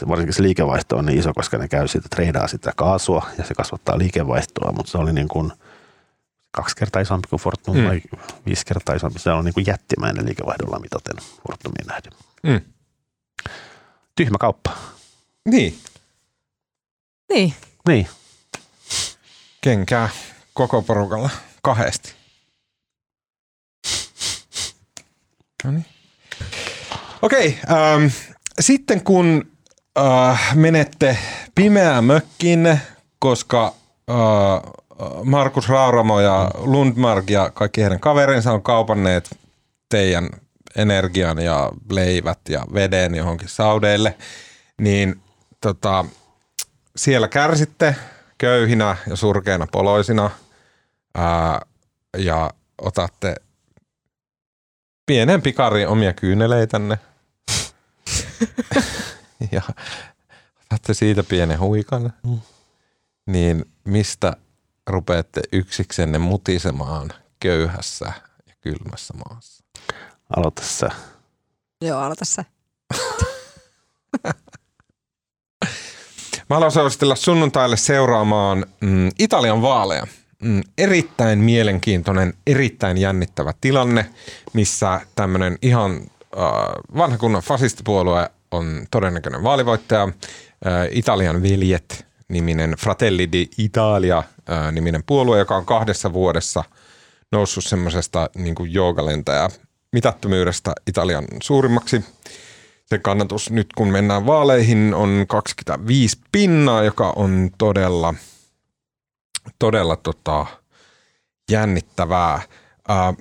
varsinkin se liikevaihto on niin iso, koska ne käy siitä, treidaa sitä kaasua ja se kasvattaa liikevaihtoa, mutta se oli niin kuin 2 kertaa isompi kuin Fortum vai 5 kertaa isompi. Se on niin kuin jättimäinen liikevaihdolla mitaten Fortumiin nähden. Mm. Tyhmä kauppa. Niin. Kenkää koko porukalla 2. Noniin. Okei, sitten kun menette pimeään mökkiinne, koska Markus Rauramo ja Lundmark ja kaikki heidän kaverinsa on kaupanneet teidän energian ja leivät ja veden johonkin saudeille, niin siellä kärsitte köyhinä ja surkeina poloisina ja otatte pienen pikarin omia kyyneleitänne ja otatte siitä pienen huikan, niin mistä rupeatte yksiksenne mutisemaan köyhässä ja kylmässä maassa? Aloita sä. Mä haluan suositella sunnuntaille seuraamaan Italian vaaleja. Erittäin mielenkiintoinen, erittäin jännittävä tilanne, missä tämmöinen ihan vanha kunnon fasistipuolue on todennäköinen vaalivoittaja. Italian veljet niminen Fratelli di Italia niminen puolue, joka on 2 vuodessa noussut semmoisesta niin kuin joogalentäjä mitättömyydestä Italian suurimmaksi. Se kannatus nyt, kun mennään vaaleihin, on 25%, joka on todella jännittävää.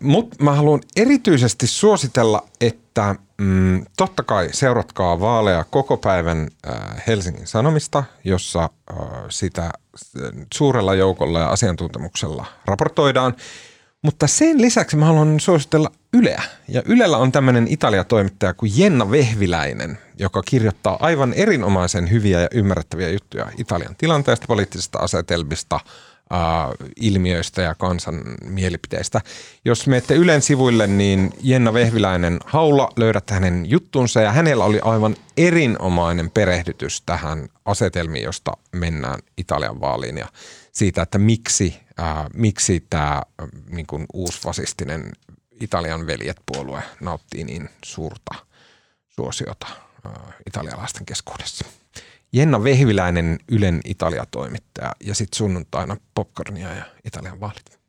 Mutta mä haluan erityisesti suositella, että totta kai seuratkaa vaaleja koko päivän Helsingin Sanomista, jossa sitä suurella joukolla ja asiantuntemuksella raportoidaan. Mutta sen lisäksi mä haluan suositella Yleä. Ja Ylellä on tämmöinen Italia-toimittaja kuin Jenna Vehviläinen, joka kirjoittaa aivan erinomaisen hyviä ja ymmärrettäviä juttuja Italian tilanteesta, poliittisista asetelmista, ilmiöistä ja kansan mielipiteistä. Jos menette Ylen sivuille, niin Jenna Vehviläinen haula, löydät hänen juttunsa, ja hänellä oli aivan erinomainen perehdytys tähän asetelmiin, josta mennään Italian vaaliin ja siitä, että miksi tämä niin kuin uusfasistinen Italian veljet-puolue nauttii niin suurta suosiota italialaisten keskuudessa. Jenna Vehviläinen, Ylen Italia-toimittaja, ja sitten sunnuntaina popcornia ja Italian vaalit.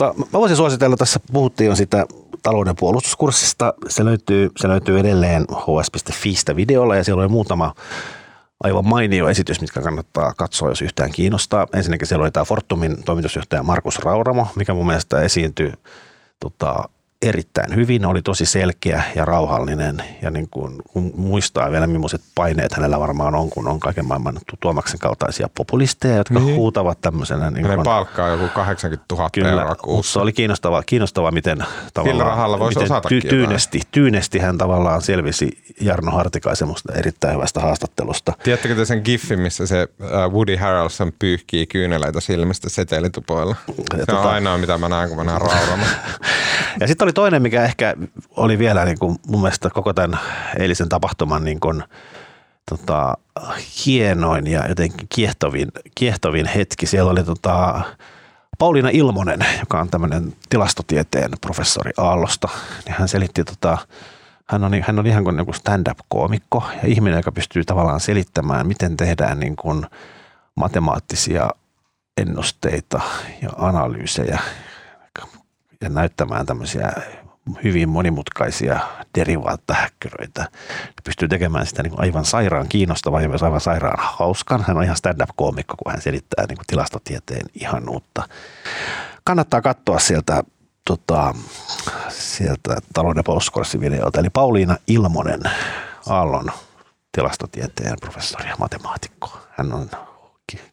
Mä voisin suositella, tässä puhuttiin jo sitä talouden puolustuskurssista. Se löytyy edelleen hs.fistä videolla, ja siellä on muutama aivan mainio esitys, mitkä kannattaa katsoa, jos yhtään kiinnostaa. Ensinnäkin siellä oli tämä Fortumin toimitusjohtaja Markus Rauramo, mikä mun mielestä esiintyi erittäin hyvin. Oli tosi selkeä ja rauhallinen, ja niin kun muistaa vielä, millaiset paineet hänellä varmaan on, kun on kaiken maailman Tuomaksen kaltaisia populisteja, jotka huutavat tämmöisenä. Niin hänen palkkaa joku 80 000 euroa kuussa. Se oli kiinnostavaa, miten tyynesti hän tavallaan selvisi Jarno Hartikaisen erittäin hyvästä haastattelusta. Tiedättekö te sen giffin, missä se Woody Harrelson pyyhkii kyyneleitä silmistä setelitupoilla? Se on aina mitä mä näen, kun mä näen Raurama. Ja sitten oli toinen, mikä ehkä oli vielä niin kuin mun mielestä koko tämän eilisen tapahtuman niin kuin, hienoin ja jotenkin kiehtovin hetki. Siellä oli Pauliina Ilmonen, joka on tämmöinen tilastotieteen professori Aallosta. Niin hän selitti, hän on ihan kuin stand-up-koomikko ja ihminen, joka pystyy tavallaan selittämään, miten tehdään niin kuin matemaattisia ennusteita ja analyysejä ja näyttämään tämmöisiä hyvin monimutkaisia derivaattahäkkyröitä. Ne pystyy tekemään sitä niin aivan sairaan kiinnostavaa ja myös aivan sairaan hauskan. Hän on ihan stand-up-koomikko, kun hän selittää niin tilastotieteen ihanuutta. Kannattaa katsoa sieltä talouden puolustuskurssivideolta, eli Pauliina Ilmonen, Aallon tilastotieteen professori ja matemaatikko. Hän on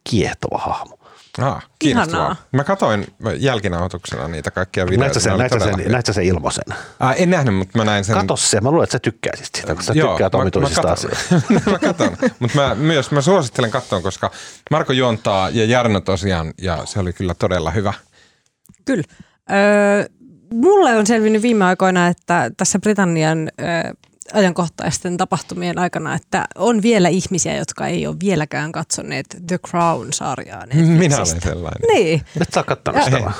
kiehtova hahmo. Kiinnostavaa. Mä katsoin jälkinautuksena niitä kaikkia videoita. Näitkö sen Ilmosen? En nähnyt, mutta mä näin sen. Kato se, mä luulen, että sä tykkäisit sitä, koska sä tykkäät omituisista asioista. Mä katson, mutta mä suosittelen katsoa, koska Marko juontaa ja Jarno tosiaan, ja se oli kyllä todella hyvä. Kyllä. Mulle on selvinnyt viime aikoina, että tässä Britannian ajankohtaisten tapahtumien aikana, että on vielä ihmisiä, jotka ei ole vieläkään katsoneet The Crown-sarjaa. Minä olen sellainen. Niin. Et sä kattanut sitä vaan.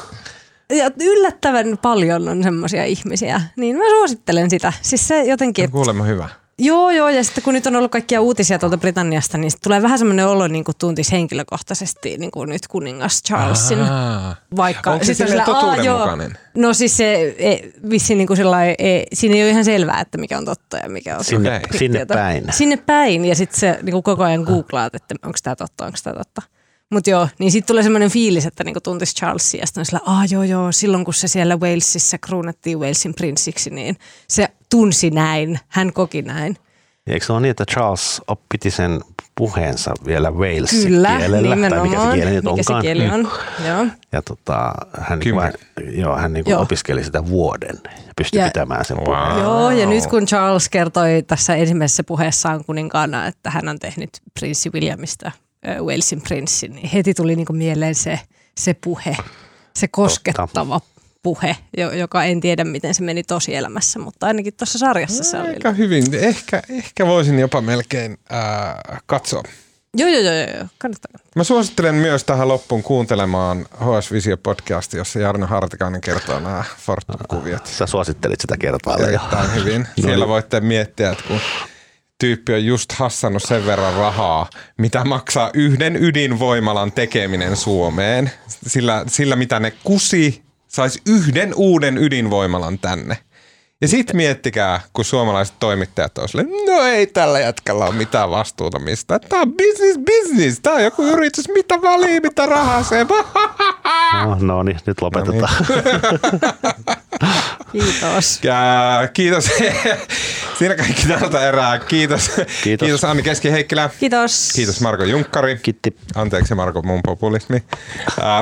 Ja yllättävän paljon on semmoisia ihmisiä, niin mä suosittelen sitä. Siis se jotenkin... On kuulemma hyvä. Joo, ja sitten kun nyt on ollut kaikkia uutisia tuolta Britanniasta, niin tulee vähän semmoinen olo, niin kuin tuntisi henkilökohtaisesti niin kuin nyt kuningas Charlesin. Vaikka, onko se silleen totuudenmukainen? No siis se vissiin niin kuin sellainen, siinä ei ole ihan selvää, että mikä on totta ja mikä on sinne päin. Sinne päin, ja sitten se niin kuin koko ajan googlaat, että onko tämä totta. Mutta joo, niin sitten tulee semmoinen fiilis, että niinku tuntisi Charlesia ja sitten on sillä, silloin kun se siellä Walesissa kruunattiin Walesin prinssiksi, niin se tunsi näin, hän koki näin. Eikö se ole niin, että Charles oppiti sen puheensa vielä Walesin kielellä? Kyllä, tai mikä se kieli on. Joo. Ja hän opiskeli sitä vuoden ja pystyi pitämään sen puheen. Joo, ja nyt kun Charles kertoi tässä ensimmäisessä puheessaan kuninkaana, että hän on tehnyt prinssi Williamista Walesin prinssi, niin heti tuli niinku mieleen se puhe, se koskettava puhe, joka en tiedä, miten se meni tosielämässä, mutta ainakin tuossa sarjassa se oli. Aika hyvin. Ehkä voisin jopa melkein katsoa. Joo. Kannattaa. Mä suosittelen myös tähän loppuun kuuntelemaan HS Visio -podcastia, jossa Jarno Hartikainen kertoo nämä Fortum-kuviot. Sä suosittelit sitä kertaalle. Erittäin hyvin. Siellä voitte miettiä, että kun... Tyyppi on just hassannut sen verran rahaa, mitä maksaa yhden ydinvoimalan tekeminen Suomeen. Sillä mitä ne kusi, saisi yhden uuden ydinvoimalan tänne. Ja sit miettikää, kun suomalaiset toimittajat on silleen, no ei tällä jatkalla ole mitään vastuuta mistä. Tää on business, tää on joku yritys, mitä valii, mitä rahaa se. No niin, nyt lopetetaan. Kiitos. Ja, kiitos. Siinä kaikki tältä erää. Kiitos. Kiitos Anni Keski-Heikkilä. Kiitos. Kiitos Marko Junkkari. Kiitti. Anteeksi Marko, mun populismi.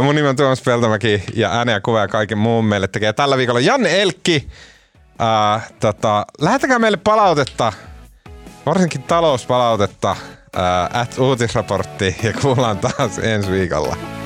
Mun nimi on Tuomas Peltomäki ja ääne ja kuva ja kaiken muun meille tekee tällä viikolla Janne Elkki. Lähettäkää meille palautetta, varsinkin talouspalautetta, @uutisraportti ja kuullaan taas ensi viikolla.